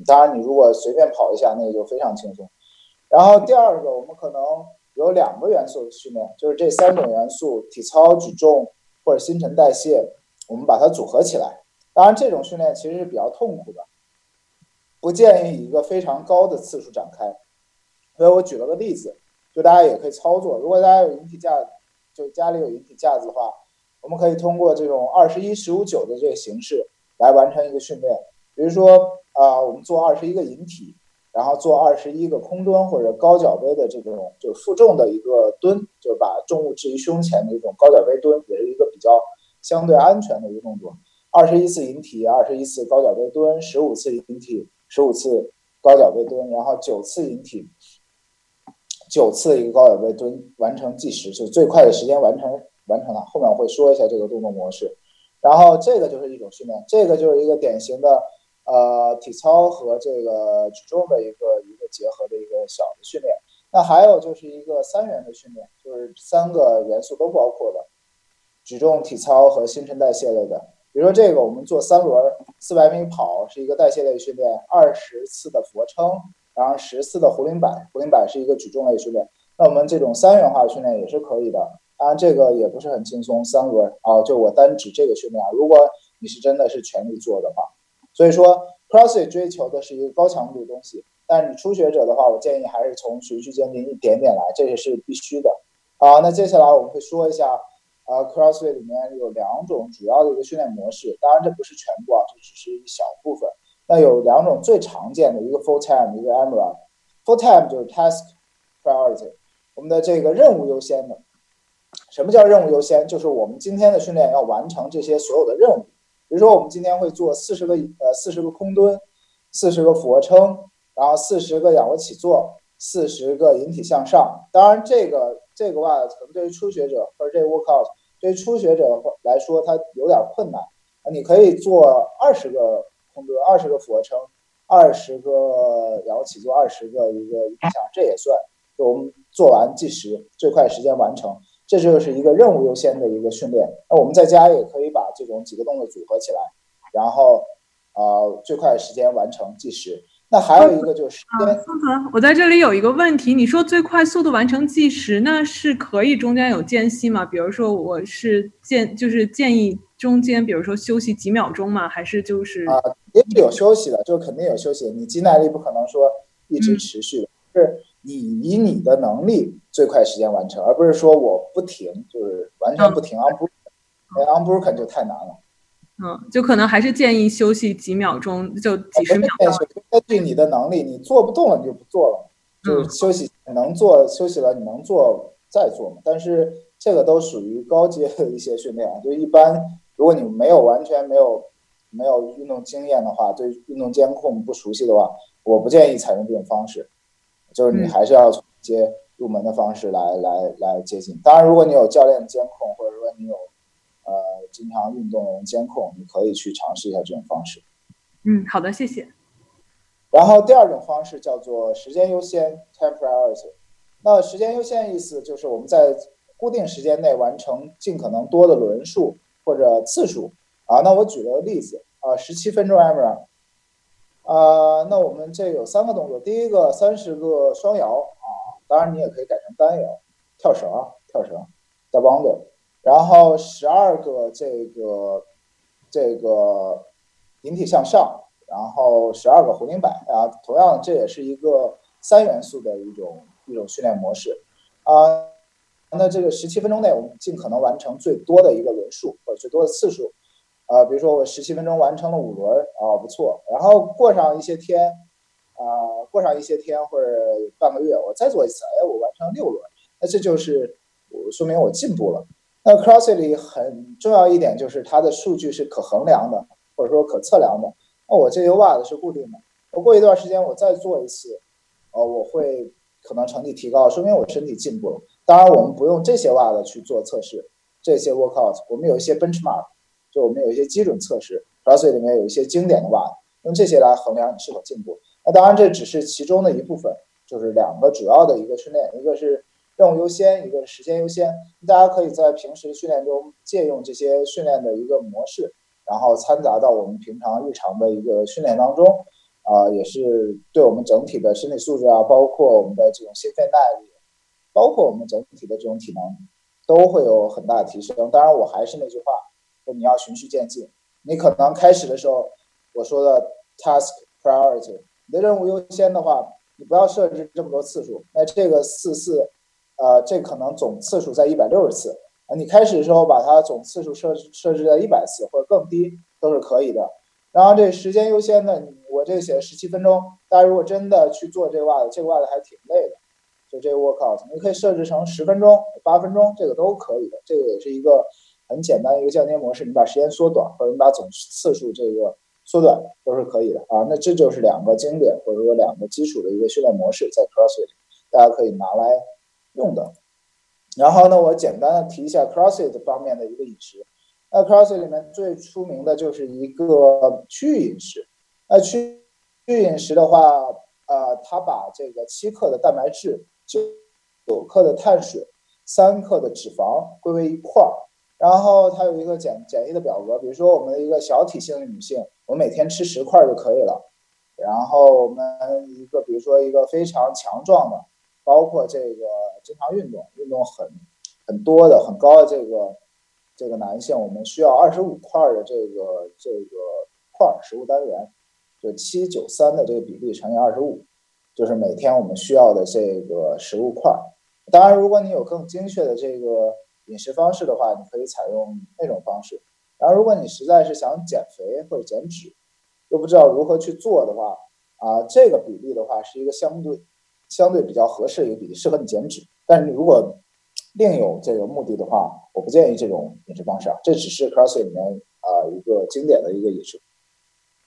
当然，你如果随便跑一下，那个就非常轻松。然后第二个，我们可能有两个元素的训练，就是这三种元素：体操、举重或者新陈代谢，我们把它组合起来。当然，这种训练其实是比较痛苦的， 不建议以一个非常高的次数展开，所以我举了个例子，就大家也可以操作。如果大家有引体架，就家里有引体架子的话，我们可以通过这种二十一十五九的这个形式来完成一个训练。比如说啊、呃，我们做二十一个引体，然后做二十一个空蹲或者高脚杯的这种就负重的一个蹲，就是把重物置于胸前的一种高脚杯蹲，也是一个比较相对安全的一个动作。二十一次引体，二十一次高脚杯蹲，十五次引体，十五次高脚杯蹲，然后九次引体，九次一个高脚杯蹲，完成计时，就最快的时间完成完成了。后面我会说一下这个动作模式。然后这个就是一种训练，这个就是一个典型的。呃，体操和这个举重的一个一个结合的一个小的训练。那还有就是一个三元的训练，就是三个元素都包括的，举重、体操和新陈代谢类的。比如说这个，我们做三轮四百米跑是一个代谢类训练，二十次的俯卧撑，然后十次的壶铃摆，壶铃摆是一个举重类训练。那我们这种三元化的训练也是可以的，当然这个也不是很轻松。三轮啊，就我单指这个训练啊，如果你是真的是全力做的话。所以说 CrossFit 追求的是一个高强度的东西，但是你初学者的话，我建议还是从循序渐进一点点来，这也是必须的。好、啊，那接下来我们会说一下，呃 ，CrossFit 里面有两种主要的一个训练模式，当然这不是全部啊，这只是一小部分。那有两种最常见的，一个 full time， 一个 M R A P。full time 就是 task priority， 我们的这个任务优先的。什么叫任务优先？就是我们今天的训练要完成这些所有的任务。比如说我们今天会做四十个呃四十个空蹲，四十个俯卧撑，然后四十个仰卧起坐，四十个引体向上。当然这个这个话可能对于初学者或者这个 workout 对于初学者来说它有点困难。你可以做二十个空蹲，二十个俯卧撑，二十个仰卧起坐，二十个一个引体向上，这也算就我们做完计时，最快时间完成。这就是一个任务优先的一个训练。那我们在家也可以把这种几个动作组合起来，然后呃最快时间完成计时。那还有一个就是时间、嗯嗯、我在这里有一个问题，你说最快速度完成计时，那是可以中间有间隙吗？比如说我是建就是建议中间比如说休息几秒钟吗？还是就是啊、呃、也是有休息的，就肯定有休息的，你肌耐力不可能说一直持续的、嗯、是你以你的能力最快时间完成，而不是说我不停，就是完全不停 unbroken、嗯、就太难了。嗯，就可能还是建议休息几秒钟，就几十秒钟。根据你的能力，你做不动了你就不做了，就是休息能做，休息了你能做再做嘛。但是这个都属于高阶的一些训练，就一般如果你没有完全没有没有运动经验的话，对运动监控不熟悉的话，我不建议采用这种方式。就是你还是要从一些入门的方式来、嗯、来来接近。当然，如果你有教练监控，或者说你有呃经常运动的人监控，你可以去尝试一下这种方式。嗯，好的，谢谢。然后第二种方式叫做时间优先 （time priority）。那时间优先意思就是我们在固定时间内完成尽可能多的轮数或者次数啊。那我举了个例子啊，十七分钟 M R A P。呃，那我们这有三个动作，第一个三十个双摇啊，当然你也可以改成单摇，跳绳，跳绳，在帮着，然后十二个这个这个引体向上，然后十二个壶铃摆啊，同样这也是一个三元素的一种一种训练模式啊。那这个十七分钟内，我们尽可能完成最多的一个轮数或者最多的次数。呃，比如说我十七分钟完成了五轮啊，不错。然后过上一些天，啊、呃，过上一些天或者半个月，我再做一次，哎，我完成六轮，那这就是说明我进步了。那 CrossFit 里很重要一点就是它的数据是可衡量的，或者说可测量的。那我这个 W A D 是固定的，我过一段时间我再做一次，呃，我会可能成绩提高，说明我身体进步了。当然，我们不用这些 W A D 去做测试，这些 workout 我们有一些 benchmark。就我们有一些基准测试 ，CrossFit 里面有一些经典的 W A D， 用这些来衡量你是否进步。那当然，这只是其中的一部分，就是两个主要的一个训练，一个是任务优先，一个是时间优先。大家可以在平时训练中借用这些训练的一个模式，然后掺杂到我们平常日常的一个训练当中，啊、呃，也是对我们整体的身体素质啊，包括我们的这种心肺耐力，包括我们整体的这种体能，都会有很大的提升。当然，我还是那句话。你要循序渐进，你可能开始的时候我说的 task priority， 你的任务优先的话，你不要设置这么多次数，那这个四四呃这可能总次数在一百六十次，你开始的时候把它总次数设置设置在一百次或者更低都是可以的。然后这时间优先的，我这写十七分钟，大家如果真的去做这个袜子，这个袜子还挺累的，就这个 workout， 你可以设置成十分钟、八分钟，这个都可以的。这个也是一个很简单的一个降阶模式，你把时间缩短，或者你把总次数这个缩短都是可以的啊。那这就是两个经典或者说两个基础的一个训练模式，在 CrossFit 大家可以拿来用的。然后呢，我简单的提一下 CrossFit 方面的一个饮食。那 CrossFit 里面最出名的就是一个区域饮食。那区域饮食的话，呃，它把这个七克的蛋白质、九克的碳水、三克的脂肪归为一块儿。然后它有一个简简易的表格，比如说我们的一个小体型的女性，我们每天吃十块就可以了。然后我们一个比如说一个非常强壮的，包括这个经常运动、运动很很多的、很高的这个。这个男性我们需要二十五块的这个这个块食物单元，就七九三的这个比例乘以二十五，就是每天我们需要的这个食物块。当然如果你有更精确的这个饮食方式的话，你可以采用那种方式。然后如果你实在是想减肥或者减脂又不知道如何去做的话啊，这个比例的话是一个相对相对比较合适的一个比例，适合你减脂。但是你如果另有这个目的的话，我不建议这种饮食方式啊，这只是 CrossFit 里面啊、呃、一个经典的一个饮食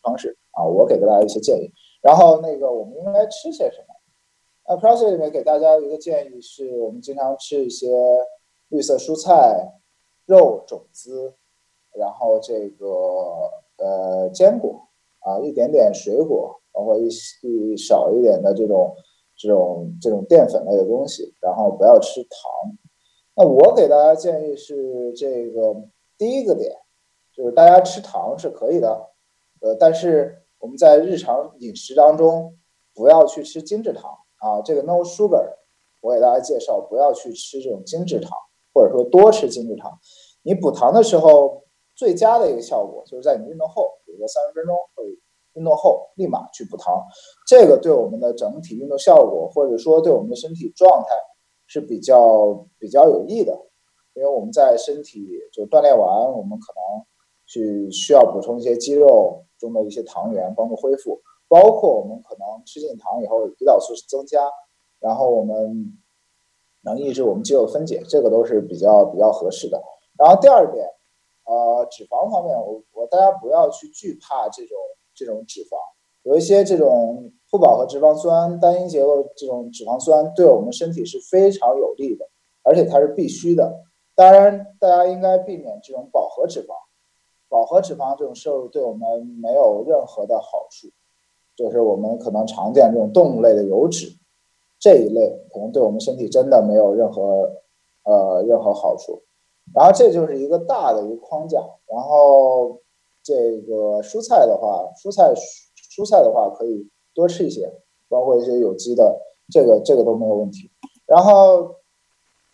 方式啊，我给大家一些建议。然后那个我们应该吃些什么？那 CrossFit 里面给大家一个建议是，我们经常吃一些绿色蔬菜、肉、种子，然后这个呃坚果啊，一点点水果，包括一一少一点的这种这种这种淀粉类的东西，然后不要吃糖。那我给大家建议是这个第一个点，就是大家吃糖是可以的，呃，但是我们在日常饮食当中不要去吃精制糖啊，这个 no sugar， 我给大家介绍不要去吃这种精制糖，或者说多吃精制糖。你补糖的时候最佳的一个效果就是在你运动后，比如说三十分钟或者运动后立马去补糖，这个对我们的整体运动效果或者说对我们的身体状态是比较比较有益的。因为我们在身体就锻炼完，我们可能去需要补充一些肌肉中的一些糖原帮助恢复，包括我们可能吃进糖以后胰岛素增加，然后我们能抑制我们肌肉分解，这个都是比较比较合适的。然后第二点，呃，脂肪方面，我我大家不要去惧怕这种这种脂肪，有一些这种不饱和脂肪酸、单一结构这种脂肪酸对我们身体是非常有利的，而且它是必须的。当然大家应该避免这种饱和脂肪，饱和脂肪这种摄入对我们没有任何的好处，就是我们可能常见这种动物类的油脂这一类可能对我们身体真的没有任何呃任何好处。然后这就是一个大的一个框架。然后这个蔬菜的话，蔬菜蔬菜的话可以多吃一些，包括一些有机的，这个这个都没有问题。然后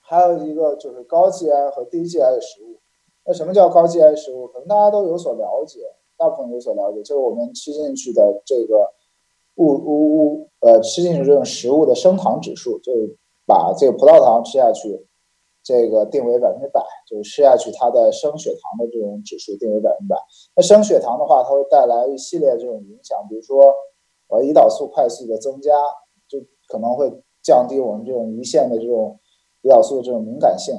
还有一个就是高 G I 和低 G I 的食物。那什么叫高 G I 食物？可能大家都有所了解，大部分有所了解，就是我们吃进去的这个物物物呃吃进去这种食物的升糖指数，就是把这个葡萄糖吃下去，这个定为百分之百，就是吃下去它的升血糖的这种指数定为百分之百。那升血糖的话，它会带来一系列这种影响，比如说。呃，胰岛素快速的增加，就可能会降低我们这种胰腺的这种胰岛素的这种敏感性，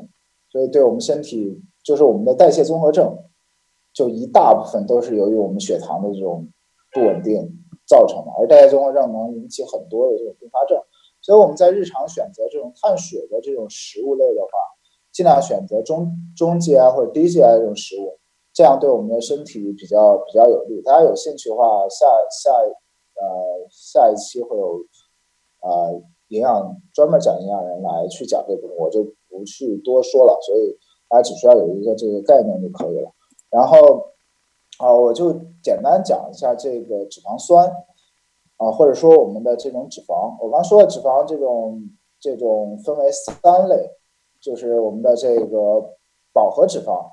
所以对我们身体，就是我们的代谢综合症，就一大部分都是由于我们血糖的这种不稳定造成的。而代谢综合症能引起很多的这种并发症，所以我们在日常选择这种碳水的这种食物类的话，尽量选择中中 G I 或者低 G I 这种食物，这样对我们的身体比较比较有利。大家有兴趣的话，下下。呃，下一期会有呃营养专门讲营养人来去讲这部分，我就不去多说了，所以大家只需要有一个这个概念就可以了。然后啊、呃，我就简单讲一下这个脂肪酸啊、呃，或者说我们的这种脂肪。我刚说的脂肪这种这种分为三类，就是我们的这个饱和脂肪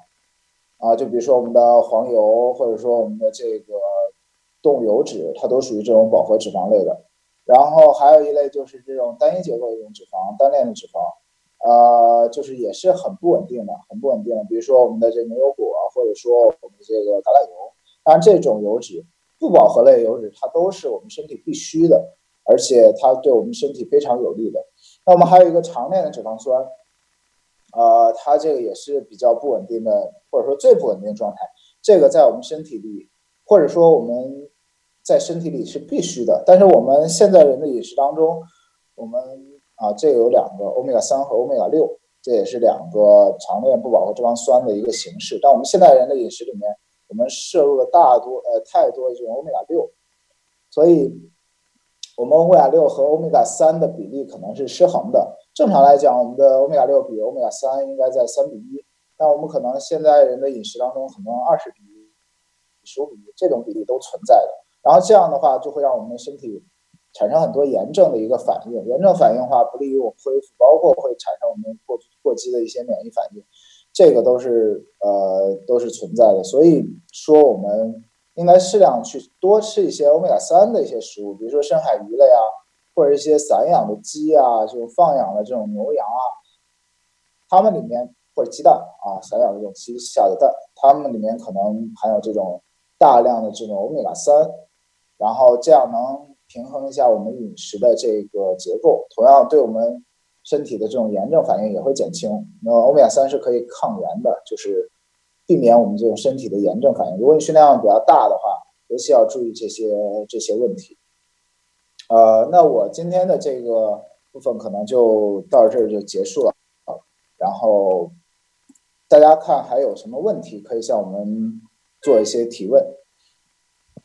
啊、呃，就比如说我们的黄油，或者说我们的这个。动物油脂，它都属于这种饱和脂肪类的。然后还有一类就是这种单一结构的这种脂肪，单链的脂肪呃，就是也是很不稳定的，很不稳定的。比如说我们的这牛油果，或者说我们这个橄榄油，当然这种油脂，不饱和类油脂，它都是我们身体必须的，而且它对我们身体非常有利的。那我们还有一个常链的脂肪酸，呃，它这个也是比较不稳定的，或者说最不稳定的状态。这个在我们身体里，或者说我们在身体里是必须的，但是我们现在人的饮食当中，我们。啊，这个有两个欧米伽三和欧米伽六，这也是两个常链不饱和脂肪酸的一个形式。但我们现代人的饮食里面，我们摄入了大多呃太多的这种欧米伽六，所以我们欧米伽六和欧米伽三的比例可能是失衡的。正常来讲，我们的欧米伽六比欧米伽三应该在三比一，但我们可能现在人的饮食当中可能二十比一、十五比一这种比例都存在的。然后这样的话，就会让我们的身体产生很多炎症的一个反应，炎症反应的话不利于我们恢复，包括会产生我们过过激的一些免疫反应，这个都是呃都是存在的。所以说我们应该适量去多吃一些欧米伽三的一些食物，比如说深海鱼类啊，或者一些散养的鸡啊，就放养的这种牛羊啊，它们里面或者鸡蛋啊，散养的这种鸡下的蛋，它们里面可能含有这种大量的这种欧米伽三，然后这样能平衡一下我们饮食的这个结构，同样对我们身体的这种炎症反应也会减轻。那欧米伽三是可以抗炎的，就是避免我们这种身体的炎症反应。如果你训练量比较大的话，尤其要注意这些这些问题。呃，那我今天的这个部分可能就到这儿就结束了。然后大家看还有什么问题可以向我们做一些提问。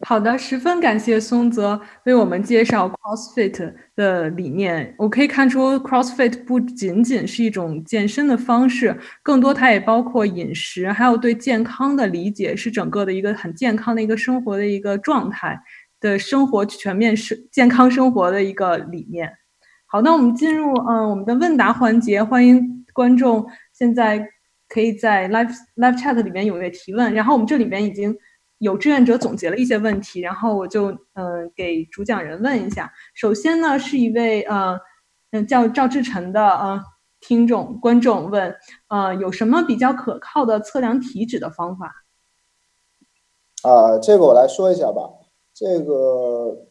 好的，十分感谢松泽为我们介绍 CrossFit 的理念。我可以看出 CrossFit 不仅仅是一种健身的方式，更多它也包括饮食，还有对健康的理解，是整个的一个很健康的一个生活的一个状态的生活全面健康生活的一个理念。好，那我们进入、呃、我们的问答环节，欢迎观众现在可以在 live, live chat 里面踊跃提问，然后我们这里面已经有志愿者总结了一些问题，然后我就嗯、呃、给主讲人问一下。首先呢，是一位呃嗯叫赵志晨的呃听众观众问，呃有什么比较可靠的测量体脂的方法？啊、呃，这个我来说一下吧。这个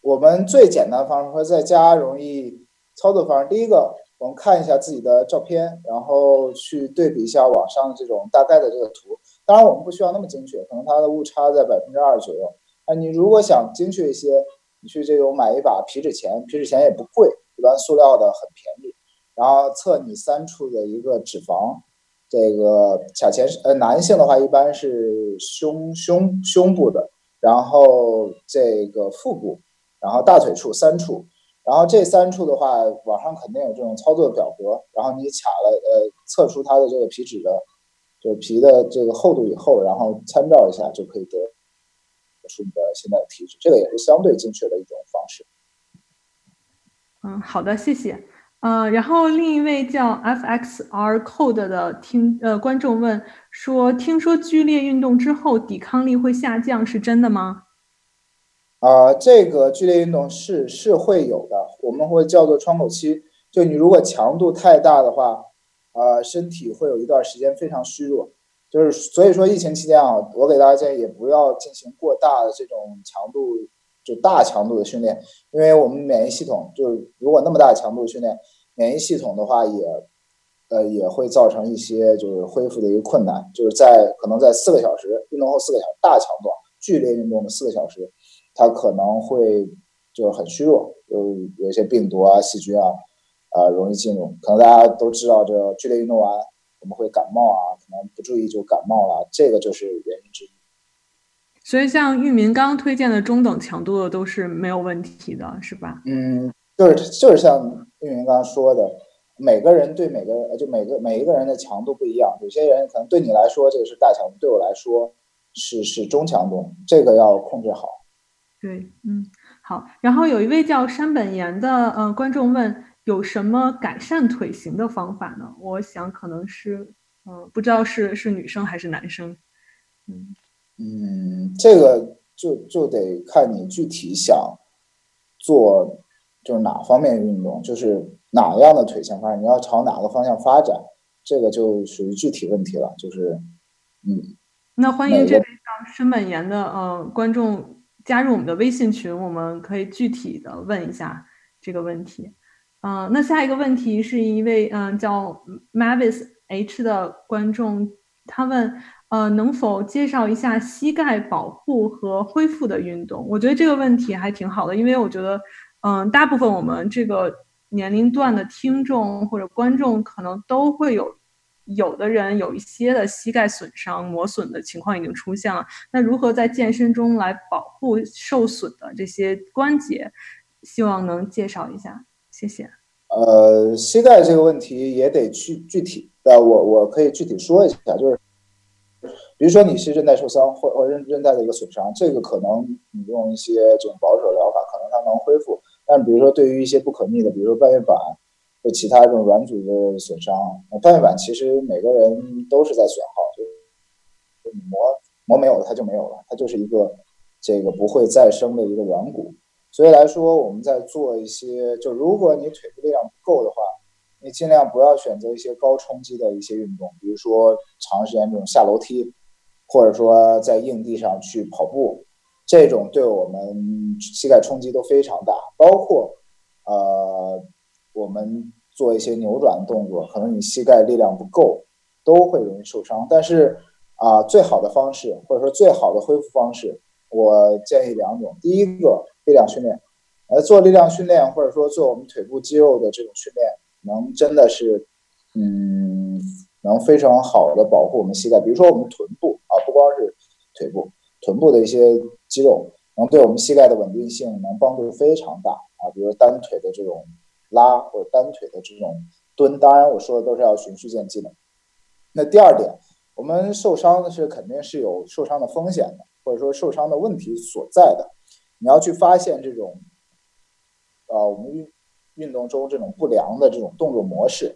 我们最简单的方式和在家容易操作方式，第一个，我们看一下自己的照片，然后去对比一下网上这种大概的这个图。当然我们不需要那么精确，可能它的误差在百分之二左右。那你如果想精确一些，你去这种买一把皮脂钳，皮脂钳也不贵，一般塑料的很便宜，然后测你三处的一个脂肪。这个钳钳呃男性的话一般是胸胸胸部的，然后这个腹部，然后大腿处三处。然后这三处的话，网上肯定有这种操作表格，然后你卡了呃测出它的这个皮脂的。就皮的这个厚度以后，然后参照一下就可以得出你的现在的体脂，这个也是相对精确的一种方式。嗯，好的，谢谢。呃，然后另一位叫 F X R Code 的听呃观众问说，听说剧烈运动之后抵抗力会下降，是真的吗？啊、呃，这个剧烈运动是是会有的，我们会叫做窗口期。就你如果强度太大的话。呃，身体会有一段时间非常虚弱，就是所以说疫情期间啊，我给大家建议也不要进行过大的这种强度，就大强度的训练，因为我们免疫系统就是如果那么大强度的训练，免疫系统的话也，呃也会造成一些就是恢复的一个困难，就是在可能在四个小时运动后四个小时大强度剧烈运动的四个小时，它可能会就是很虚弱，有有一些病毒啊、细菌啊。呃，容易进入，可能大家都知道，这个剧烈运动完我们会感冒啊，可能不注意就感冒了，这个就是原因之一。所以像玉民刚刚推荐的中等强度的都是没有问题的，是吧？嗯，就是就是像玉民刚刚说的，每个人对每个就每个每一个人的强度不一样，有些人可能对你来说这个是大强度，对我来说是是中强度，这个要控制好。对，嗯，好。然后有一位叫山本岩的呃观众问。有什么改善腿型的方法呢？我想可能是，呃、不知道是是女生还是男生。嗯，嗯这个就就得看你具体想做就是哪方面运动。就是哪样的腿线发展，你要朝哪个方向发展，这个就属于具体问题了，就是嗯。那欢迎这位叫申本岩的呃观众加入我们的微信群，我们可以具体的问一下这个问题。嗯、呃，那下一个问题是一位嗯、呃、叫 Mavis H 的观众，他问呃能否介绍一下膝盖保护和恢复的运动？我觉得这个问题还挺好的，因为我觉得嗯、呃、大部分我们这个年龄段的听众或者观众可能都会有。有的人有一些的膝盖损伤磨损的情况已经出现了，那如何在健身中来保护受损的这些关节，希望能介绍一下，谢谢。呃，膝盖这个问题也得去具体的，我我可以具体说一下，就是比如说你是韧带受伤或或韧韧带的一个损伤，这个可能你用一些这种保守疗法可能它能恢复，但比如说对于一些不可逆的，比如说半月板或其他这种软组织的损伤，半月板其实每个人都是在损耗，就你磨磨没有了，它就没有了，它就是一个这个不会再生的一个软骨。所以来说，我们在做一些，就如果你腿部力量不够的话，你尽量不要选择一些高冲击的一些运动，比如说长时间这种下楼梯，或者说在硬地上去跑步，这种对我们膝盖冲击都非常大，包括呃。我们做一些扭转动作，可能你膝盖力量不够，都会容易受伤。但是啊、呃，最好的方式或者说最好的恢复方式，我建议两种。第一个，力量训练，呃，做力量训练或者说做我们腿部肌肉的这种训练，能真的是，嗯，能非常好的保护我们膝盖。比如说我们臀部啊，不光是腿部，臀部的一些肌肉，能对我们膝盖的稳定性能帮助非常大啊。比如单腿的这种。拉或者单腿的这种蹲，当然我说的都是要循序渐进的。那第二点，我们受伤是肯定是有受伤的风险的，或者说受伤的问题所在的，你要去发现这种啊、呃、我们运运动中这种不良的这种动作模式，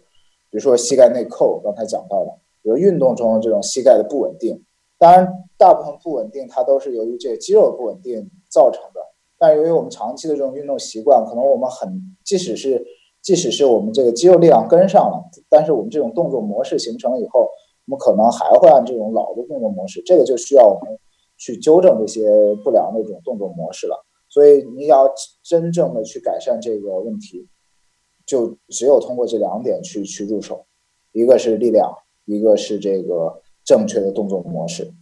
比如说膝盖内扣，刚才讲到的，比如运动中的这种膝盖的不稳定，当然大部分不稳定它都是由于这肌肉不稳定造成的。但由于我们长期的这种运动习惯，可能我们很即使是即使是我们这个肌肉力量跟上了，但是我们这种动作模式形成以后，我们可能还会按这种老的动作模式，这个就需要我们去纠正这些不良的这种动作模式了。所以你要真正的去改善这个问题，就只有通过这两点去去入手，一个是力量，一个是这个正确的动作模式。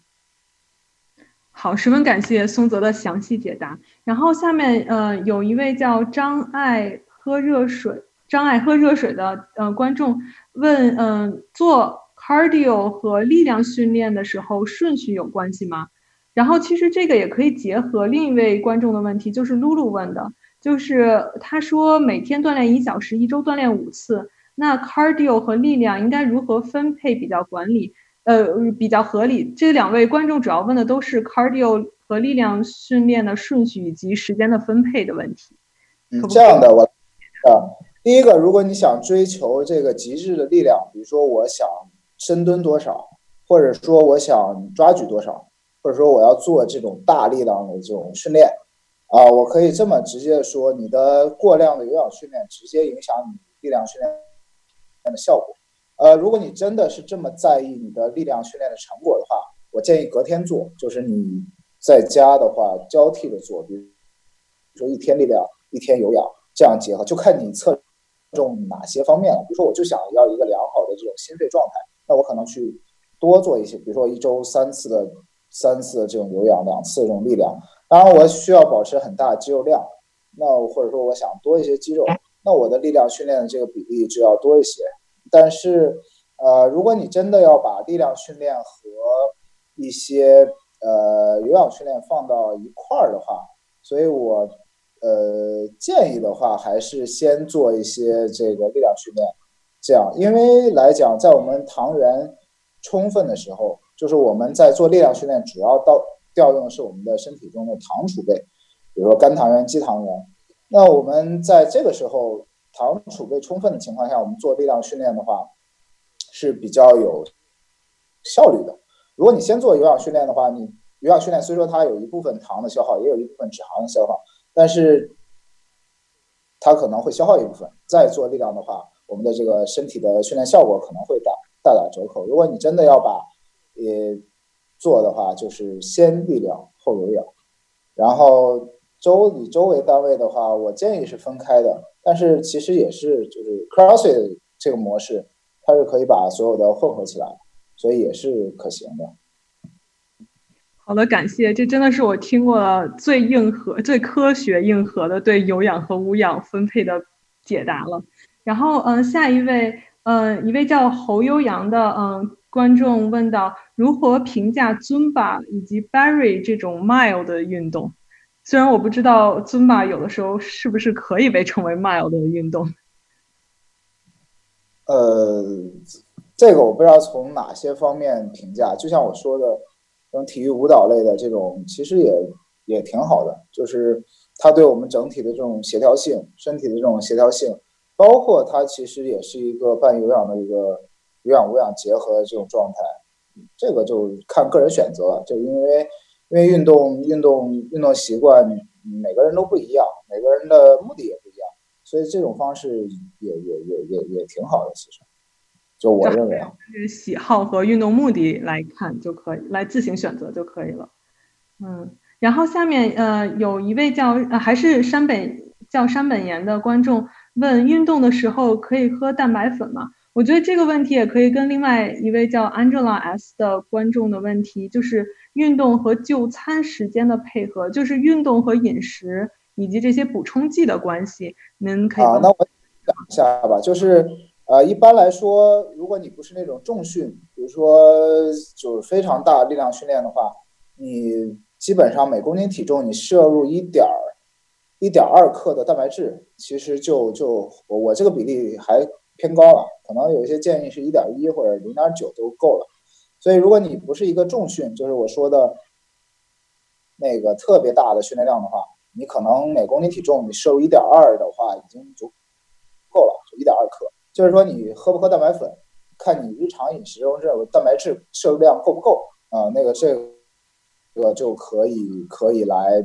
好，十分感谢松泽的详细解答。然后下面呃有一位叫张爱喝热水张爱喝热水的呃观众问，嗯、呃、做 cardio 和力量训练的时候顺序有关系吗？然后其实这个也可以结合另一位观众的问题，就是露露问的，就是他说每天锻炼一小时，一周锻炼五次，那 cardio 和力量应该如何分配比较管理？呃，比较合理。这两位观众主要问的都是 cardio 和力量训练的顺序以及时间的分配的问题。可不可以？这样的，我啊，第一个，如果你想追求这个极致的力量，比如说我想深蹲多少，或者说我想抓举多少，或者说我要做这种大力量的这种训练，啊、呃，我可以这么直接说，你的过量的有氧训练直接影响你力量训练的效果。呃，如果你真的是这么在意你的力量训练的成果的话，我建议隔天做，就是你在家的话交替的做，比如说一天力量，一天有氧，这样结合，就看你侧重哪些方面了。比如说，我就想要一个良好的这种心肺状态，那我可能去多做一些，比如说一周三次的三次的这种有氧，两次的这种力量。当然，我需要保持很大的肌肉量，那或者说我想多一些肌肉，那我的力量训练的这个比例就要多一些。但是，呃，如果你真的要把力量训练和一些呃有氧训练放到一块儿的话，所以我呃建议的话，还是先做一些这个力量训练，这样，因为来讲，在我们糖原充分的时候，就是我们在做力量训练，主要到调用的是我们的身体中的糖储备，比如说肝糖原、肌糖原。那我们在这个时候，糖储备充分的情况下，我们做力量训练的话是比较有效率的。如果你先做有氧训练的话，你有氧训练虽说它有一部分糖的消耗，也有一部分脂肪的消耗，但是它可能会消耗一部分，再做力量的话，我们的这个身体的训练效果可能会大大打折扣。如果你真的要把呃做的话，就是先力量后有氧，然后周以周为单位的话，我建议是分开的，但是其实也是就是 CrossFit 这个模式，它是可以把所有的混合起来，所以也是可行的。好的，感谢。这真的是我听过最硬核、最科学硬核的对有氧和无氧分配的解答了。然后，嗯，下一位，嗯，一位叫侯悠扬的，嗯，观众问到如何评价尊巴以及 Barry 这种 mile 的运动？虽然我不知道尊巴有的时候是不是可以被称为 mile 的运动。呃，这个我不知道从哪些方面评价，就像我说的。像体育舞蹈类的这种其实也也挺好的，就是它对我们整体的这种协调性，身体的这种协调性，包括它其实也是一个半有氧的一个有氧无氧结合的这种状态，这个就看个人选择了。就因为因为运动运动运动习惯每个人都不一样，每个人的目的也不一样，所以这种方式也也也也也挺好的。其实就我认为是喜好和运动目的来看就可以，来自行选择就可以了。嗯，然后下面呃有一位叫、呃、还是山本叫山本岩的观众问，运动的时候可以喝蛋白粉吗？我觉得这个问题也可以跟另外一位叫 Angela S 的观众的问题，就是运动和就餐时间的配合，就是运动和饮食以及这些补充剂的关系，您可以啊，那我讲一下吧，就是。呃，一般来说，如果你不是那种重训，比如说就是非常大力量训练的话，你基本上每公斤体重你摄入一点一点二克的蛋白质，其实就就我这个比例还偏高了，可能有一些建议是一点一或者零点九都够了。所以如果你不是一个重训，就是我说的那个特别大的训练量的话，你可能每公斤体重你摄入一点二的话，已经足够了，就一点二克。就是说你喝不喝蛋白粉，看你日常饮食中这种蛋白质摄入量够不够啊、呃？那个这个就可以可以来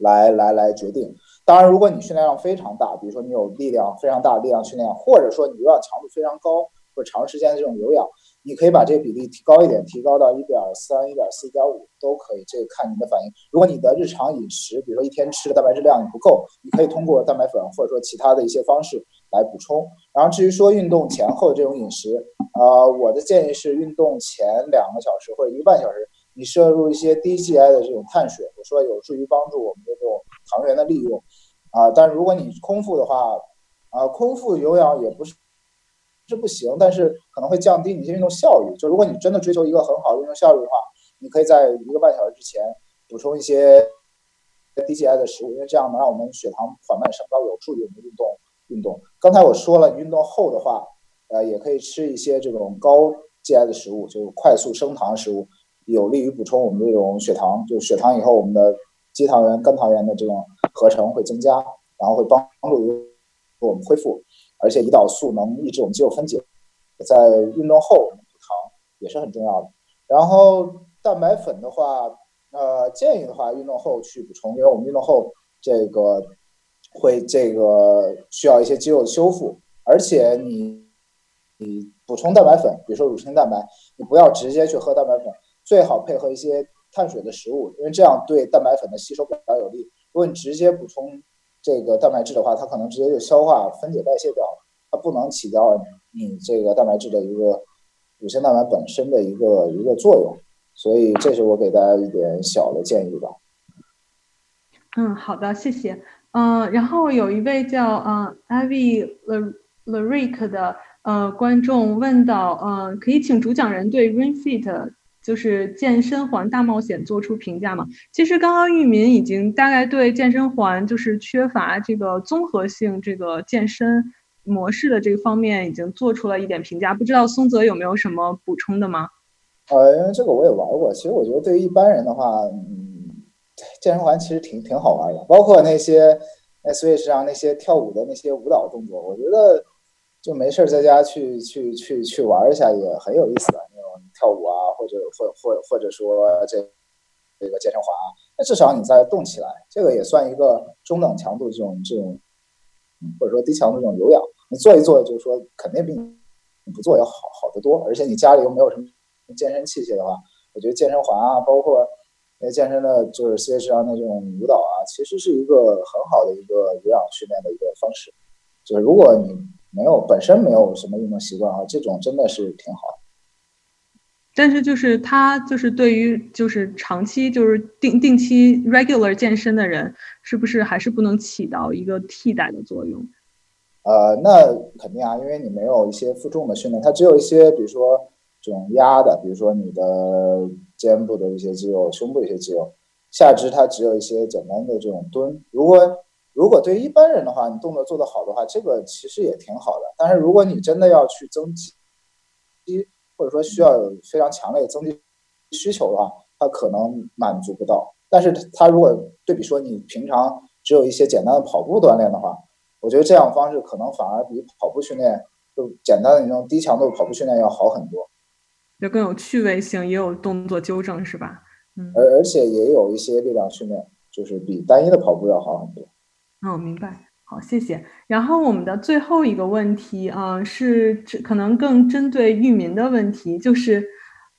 来来来决定。当然，如果你训练量非常大，比如说你有力量非常大的力量训练，或者说你有氧强度非常高，或者长时间的这种有氧，你可以把这个比例提高一点，提高到一点三、一点四、一点五都可以。这个看你的反应。如果你的日常饮食，比如说一天吃的蛋白质量你不够，你可以通过蛋白粉或者说其他的一些方式。来补充。然后至于说运动前后这种饮食，呃，我的建议是运动前两个小时或者一个半小时，你摄入一些低 G I 的这种碳水，我说有助于帮助我们的这种糖原的利用啊、呃。但是如果你空腹的话，啊、呃，空腹有氧也不是是不行，但是可能会降低你一些运动效率。就如果你真的追求一个很好的运动效率的话，你可以在一个半小时之前补充一些低 G I 的食物，因为这样能让我们血糖缓慢升高，有助于我们运动。运动，刚才我说了，运动后的话，呃，也可以吃一些这种高 G I 的食物，就是快速升糖食物，有利于补充我们这种血糖。就血糖以后，我们的肌糖原、肝糖原的这种合成会增加，然后会帮助我们恢复，而且胰岛素能抑制我们肌肉分解。在运动后，我们补糖也是很重要的。然后蛋白粉的话，呃，建议的话，运动后去补充，因为我们运动后这个。会这个需要一些肌肉修复，而且你你补充蛋白粉，比如说乳清蛋白，你不要直接去喝蛋白粉，最好配合一些碳水的食物，因为这样对蛋白粉的吸收比较有利。如果你直接补充这个蛋白质的话，它可能直接就消化分解代谢掉了，它不能起到你这个蛋白质的一个乳清蛋白本身的一个一个作用。所以这是我给大家一点小的建议吧。嗯，好的，谢谢。嗯，然后有一位叫嗯 Ivy Lerick 的呃观众问到，嗯、呃，可以请主讲人对 RunFit 就是健身环大冒险做出评价吗？其实刚刚玉民已经大概对健身环就是缺乏这个综合性这个健身模式的这个方面已经做出了一点评价，不知道松泽有没有什么补充的吗？呃，因为这个我也玩过，其实我觉得对于一般人的话，嗯。健身环其实挺挺好玩的，包括那些那 Switch 上那些跳舞的那些舞蹈动作，我觉得就没事在家去去去去玩一下也很有意思的那种跳舞啊，或者或或或者说这这个健身环啊，那至少你在动起来，这个也算一个中等强度这种这种或者说低强度这种有氧，你做一做就是说肯定比你不做要好好得多，而且你家里又没有什么健身器械的话，我觉得健身环啊，包括健身的就是C H R那种舞蹈啊，其实是一个很好的一个有氧训练的一个方式。就是如果你没有本身没有什么运动习惯啊，这种真的是挺好的。但是就是他就是对于就是长期就是定定期 regular 健身的人，是不是还是不能起到一个替代的作用？呃，那肯定啊，因为你没有一些负重的训练，它只有一些比如说这种压的，比如说你的肩部的一些肌肉、胸部一些肌肉，下肢它只有一些简单的这种蹲。如果如果对于一般人的话，你动作做得好的话，这个其实也挺好的。但是如果你真的要去增肌，或者说需要有非常强烈的增肌需求的话，它可能满足不到。但是它如果对比说你平常只有一些简单的跑步锻炼的话，我觉得这样的方式可能反而比跑步训练就简单的那种低强度跑步训练要好很多，就更有趣味性，也有动作纠正，是吧？嗯，而而且也有一些力量训练，就是比单一的跑步要好很多。哦，明白。好，谢谢。然后我们的最后一个问题啊、呃，是可能更针对育民的问题，就是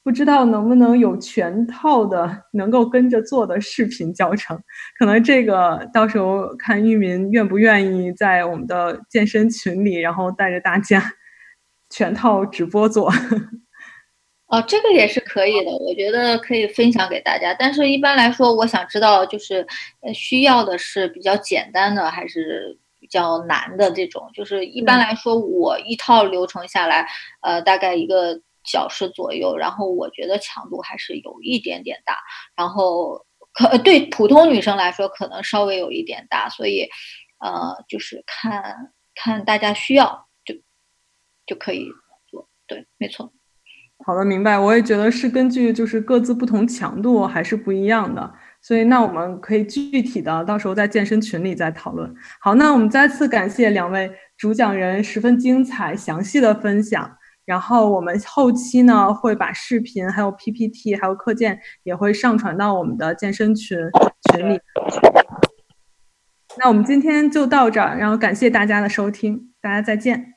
不知道能不能有全套的能够跟着做的视频教程，可能这个到时候看育民愿不愿意在我们的健身群里，然后带着大家全套直播做。哦，这个也是可以的，我觉得可以分享给大家。但是一般来说，我想知道就是需要的是比较简单的还是比较难的这种。就是一般来说，我一套流程下来，呃，大概一个小时左右。然后我觉得强度还是有一点点大，然后可对普通女生来说可能稍微有一点大，所以呃，就是看看大家需要就就可以做。对，没错。好的，明白。我也觉得是根据就是各自不同强度还是不一样的，所以那我们可以具体的到时候在健身群里再讨论。好，那我们再次感谢两位主讲人十分精彩详细的分享，然后我们后期呢会把视频还有 P P T 还有课件也会上传到我们的健身群群里。那我们今天就到这儿，然后感谢大家的收听，大家再见。